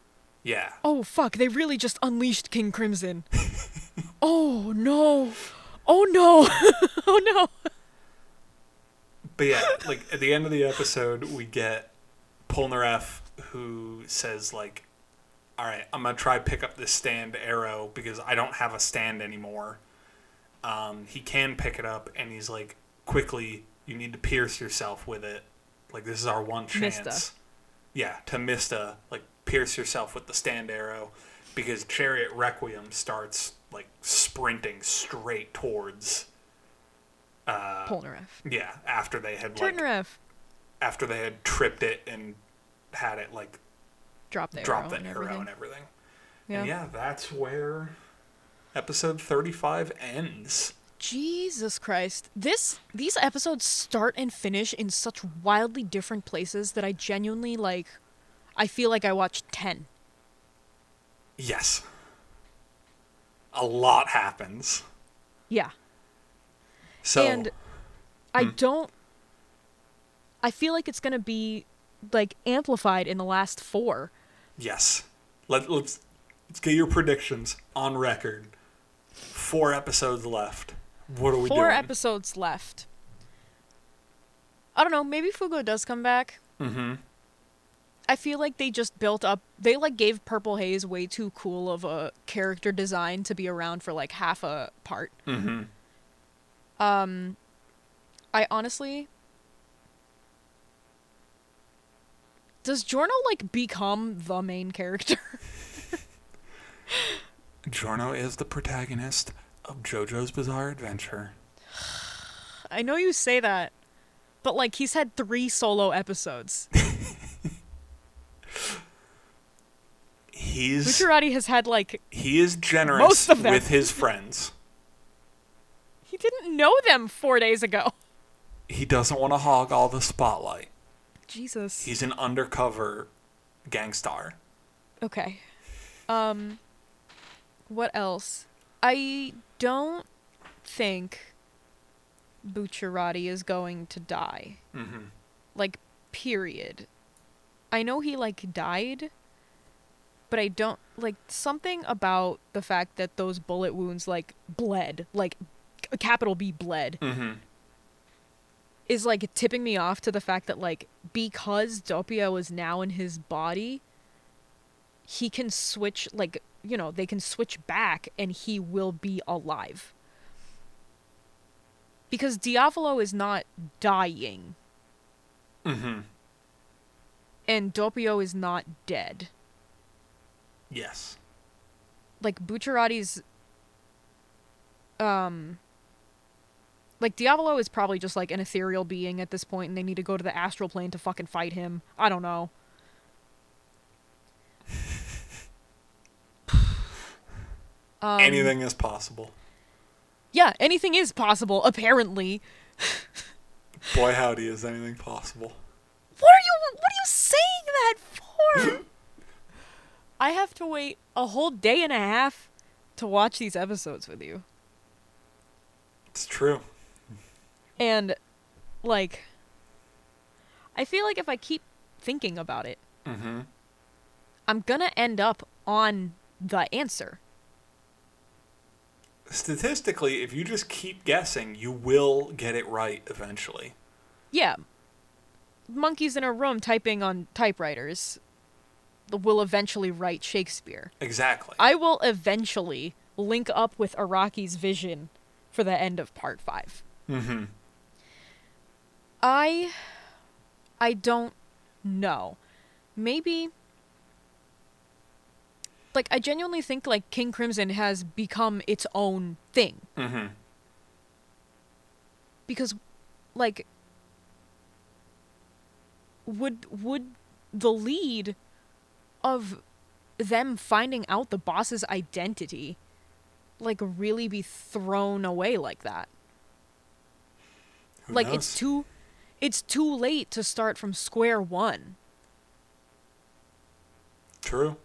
Yeah. Oh, fuck. They really just unleashed King Crimson. Oh, no. Oh, no. Oh, no. But yeah, like, at the end of the episode, we get Polnareff, who says, like, all right, I'm going to try pick up this stand arrow because I don't have a stand anymore. He can pick it up, and he's like, quickly, You need to pierce yourself with it. Like, this is our one chance. Mista. Yeah, to Mista. Like, pierce yourself with the stand arrow. Because Chariot Requiem starts, like, sprinting straight towards... Polnareff. Yeah, after they had, like... Polnareff. After they had tripped it and had it, like... Drop the arrow and everything. Yeah. And yeah, that's where episode 35 ends. Jesus Christ. These episodes start and finish in such wildly different places that I genuinely, like... I feel like I watched 10. Yes. A lot happens. Yeah. So... And I don't... I feel like it's going to be, like, amplified in the last 4. Yes. Let's get your predictions on record. 4 episodes left. What are we doing? 4 episodes left. I don't know. Maybe Fugo does come back. Mm-hmm. I feel like they just built up... They, like, gave Purple Haze way too cool of a character design to be around for, like, half a part. Mm-hmm. I honestly... Does Giorno, like, become the main character? Giorno is the protagonist of JoJo's Bizarre Adventure. I know you say that, but, like, he's had 3 solo episodes. Bucciarati has had, like... He is generous most of them. With his friends. He didn't know them 4 days ago. He doesn't want to hog all the spotlight. Jesus. He's an undercover gangstar. Okay. What else? I don't think Bucciarati is going to die. Mm-hmm. Like, period. I know he, like, died, but I don't... Like, something about the fact that those bullet wounds, like, bled. Like, capital B bled. Mm-hmm. Is, like, tipping me off to the fact that, like, because Doppio is now in his body, he can switch, like, you know, they can switch back and he will be alive. Because Diavolo is not dying. Mm-hmm. And Doppio is not dead. Yes. Like, Bucciarati's... Like, Diavolo is probably just, like, an ethereal being at this point, and they need to go to the astral plane to fucking fight him. I don't know. Anything is possible. Yeah, anything is possible, apparently. Boy, howdy, is anything possible. What are you saying that for? I have to wait a whole day and a half to watch these episodes with you. It's true. And, like, I feel like if I keep thinking about it, mm-hmm. I'm gonna end up on the answer. Statistically, if you just keep guessing, you will get it right eventually. Yeah. Monkeys in a room typing on typewriters will eventually write Shakespeare. Exactly. I will eventually link up with Araki's vision for the end of part 5. Mm-hmm. I don't know. Maybe, like, I genuinely think, like, King Crimson has become its own thing. Mm-hmm. Because, like, would the lead of them finding out the boss's identity, like, really be thrown away like that? Who like knows? It's too late to start from square one. True.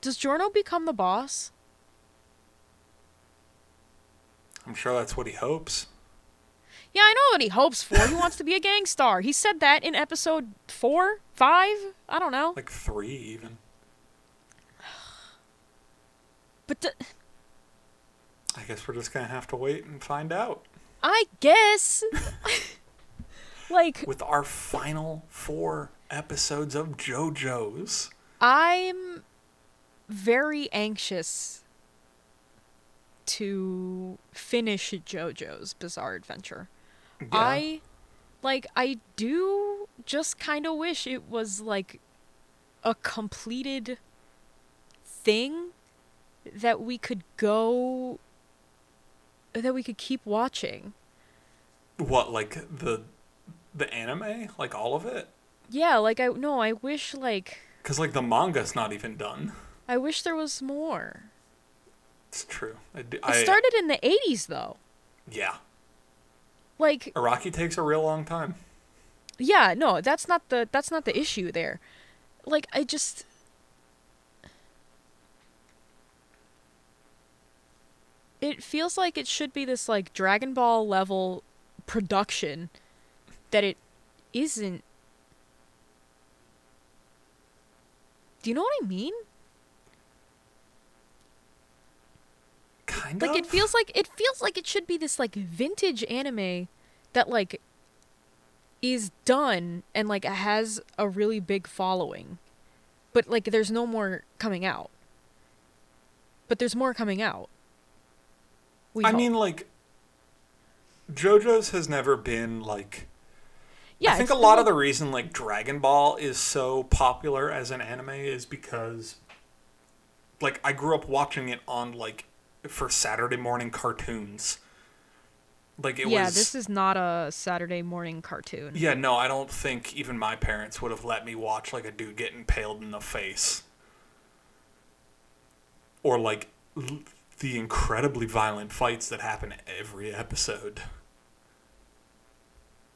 Does Giorno become the boss? I'm sure that's what he hopes. Yeah, I know what he hopes for. He wants to be a gang star. He said that in episode 4, 5. I don't know. Like 3 even. But I guess we're just gonna have to wait and find out. I guess. Like, with our final 4 episodes of JoJo's. I'm very anxious to finish JoJo's Bizarre Adventure. Yeah. I do just kind of wish it was, like, a completed thing that we could go... that we could keep watching. What, like, the anime? Like, all of it? Yeah, like, I wish, like... Because, like, the manga's not even done. I wish there was more. It's true. It started in the 80s, though. Yeah. Like... Araki takes a real long time. Yeah, no, that's not the issue there. Like, I just... It feels like it should be this, like, Dragon Ball level production that it isn't. Do you know what I mean? Kind of. Like, it feels like it should be this, like, vintage anime that, like, is done and, like, has a really big following. But, like, there's no more coming out. But there's more coming out. I mean, like, JoJo's has never been, like... Yeah, I think a lot of the reason, like, Dragon Ball is so popular as an anime is because, like, I grew up watching it on, like, for Saturday morning cartoons. Like, it was... Yeah, this is not a Saturday morning cartoon. Yeah, no, I don't think even my parents would have let me watch, like, a dude get impaled in the face. Or, like... the incredibly violent fights that happen every episode.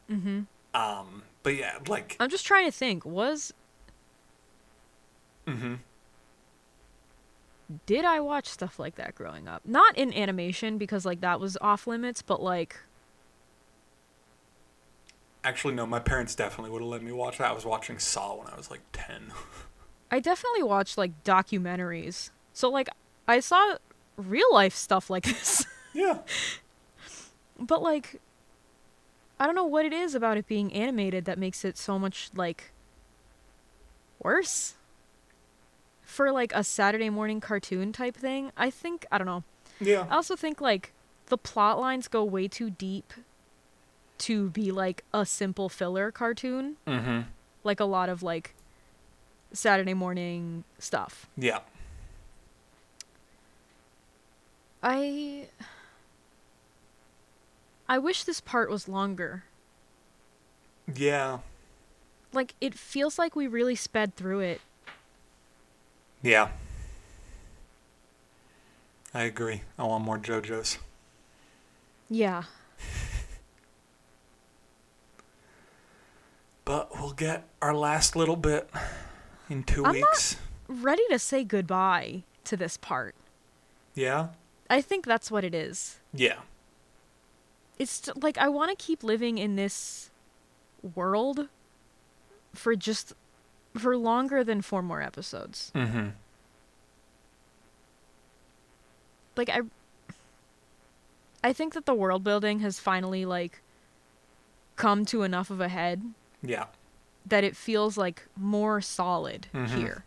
Mm-hmm. But yeah, like... I'm just trying to think. Mm-hmm. Did I watch stuff like that growing up? Not in animation, because, like, that was off limits, but, like... Actually, no, my parents definitely would have let me watch that. I was watching Saw when I was, like, 10. I definitely watched, like, documentaries. So, like, I saw... real life stuff like this. Yeah. But, like, I don't know what it is about it being animated that makes it so much, like, worse for, like, a Saturday morning cartoon type thing. I don't know. Yeah. I also think, like, the plot lines go way too deep to be, like, a simple filler cartoon. Mm-hmm. Like, a lot of, like, Saturday morning stuff. Yeah. I wish this part was longer. Yeah. Like, it feels like we really sped through it. Yeah. I agree. I want more JoJo's. Yeah. But we'll get our last little bit in 2 weeks. I'm not ready to say goodbye to this part. Yeah? I think that's what it is. Yeah. It's, like, I want to keep living in this world for longer than 4 more episodes. Mm-hmm. Like, I think that the world building has finally, like, come to enough of a head. Yeah. That it feels, like, more solid mm-hmm. here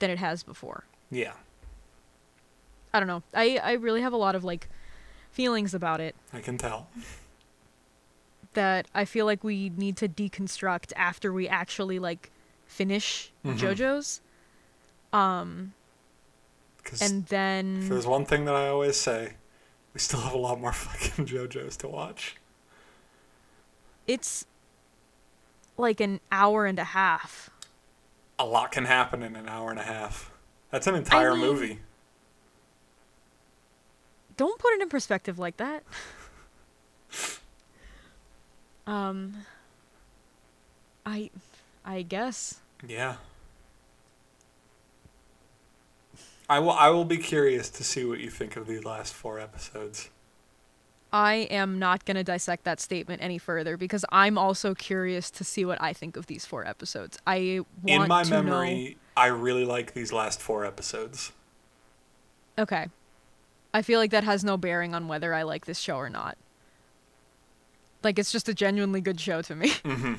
than it has before. Yeah. I don't know. I really have a lot of, like, feelings about it. I can tell. That I feel like we need to deconstruct after we actually, like, finish mm-hmm. JoJo's. And then... If there's one thing that I always say, we still have a lot more fucking JoJo's to watch. It's, like, an hour and a half. A lot can happen in an hour and a half. That's an entire movie. Don't put it in perspective like that. I guess. Yeah. I will be curious to see what you think of these last 4 episodes. I am not going to dissect that statement any further because I'm also curious to see what I think of these 4 episodes. I really like these last 4 episodes. Okay. I feel like that has no bearing on whether I like this show or not. Like, it's just a genuinely good show to me. Mm-hmm.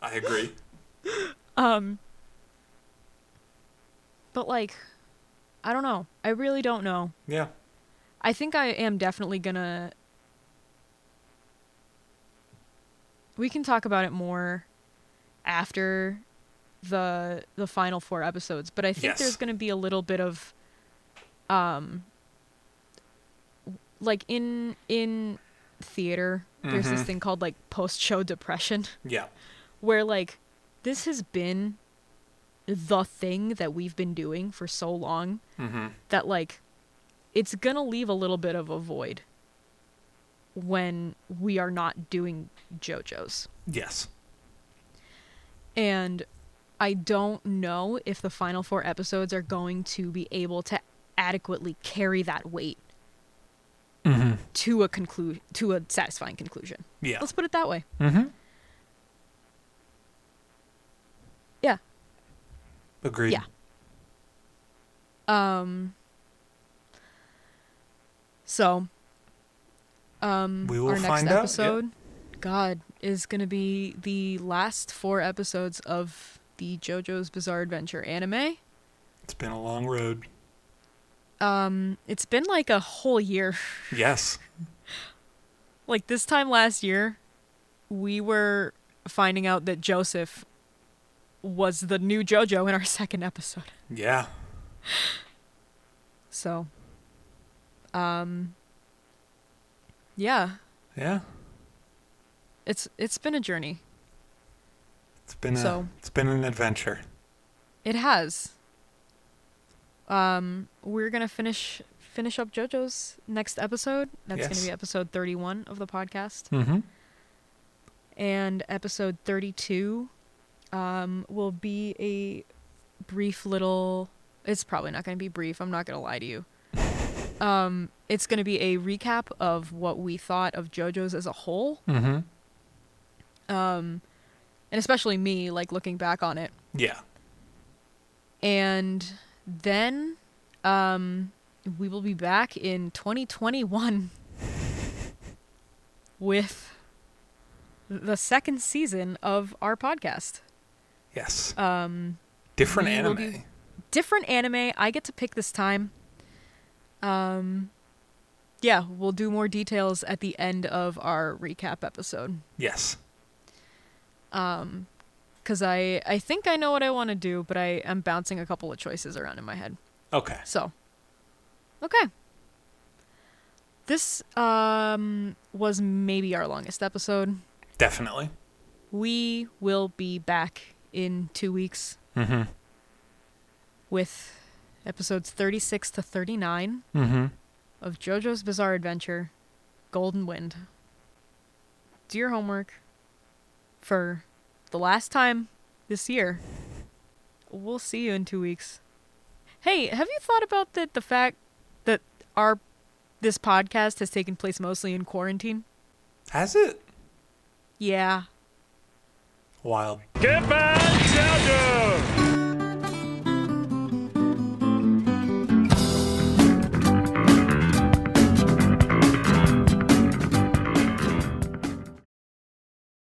I agree. But, like, I don't know. I really don't know. Yeah. I think I am definitely gonna... We can talk about it more after the final four episodes, but I think there's going to be a little bit of, like in theater, there's this thing called like post-show depression. Yeah. Where like this has been the thing that we've been doing for so long that like it's going to leave a little bit of a void when we are not doing JoJo's. Yes. And I don't know if the final four episodes are going to be able to adequately carry that weight to a satisfying conclusion. Yeah. Let's put it that way. Mm-hmm. Yeah. Agreed. Yeah. So... we will find out. Episode, yeah. God, is going to be the last four episodes of the JoJo's Bizarre Adventure anime. It's been a long road. It's been like a whole year. Yes. Like this time last year, we were finding out that Joseph was the new JoJo in our second episode. Yeah. So, yeah. Yeah. It's been a journey. It's been an adventure. It has. We're gonna finish up JoJo's next episode. That's gonna be episode 31 of the podcast. Mm-hmm. And episode 32 will be a brief little... It's probably not gonna be brief, I'm not gonna lie to you. It's going to be a recap of what we thought of JoJo's as a whole. Mm-hmm. And especially me, like, looking back on it. Yeah. And then we will be back in 2021 with the second season of our podcast. Yes. Different anime. Different anime. I get to pick this time. Yeah, we'll do more details at the end of our recap episode. Yes. 'Cause I think I know what I want to do, but I am bouncing a couple of choices around in my head. Okay. So, okay. This, was maybe our longest episode. Definitely. We will be back in 2 weeks. Mm-hmm. With... Episodes 36 to 39 of JoJo's Bizarre Adventure, Golden Wind. Do your homework for the last time this year. We'll see you in 2 weeks. Hey, have you thought about the fact that this podcast has taken place mostly in quarantine? Has it? Yeah. Wild. Goodbye, JoJo!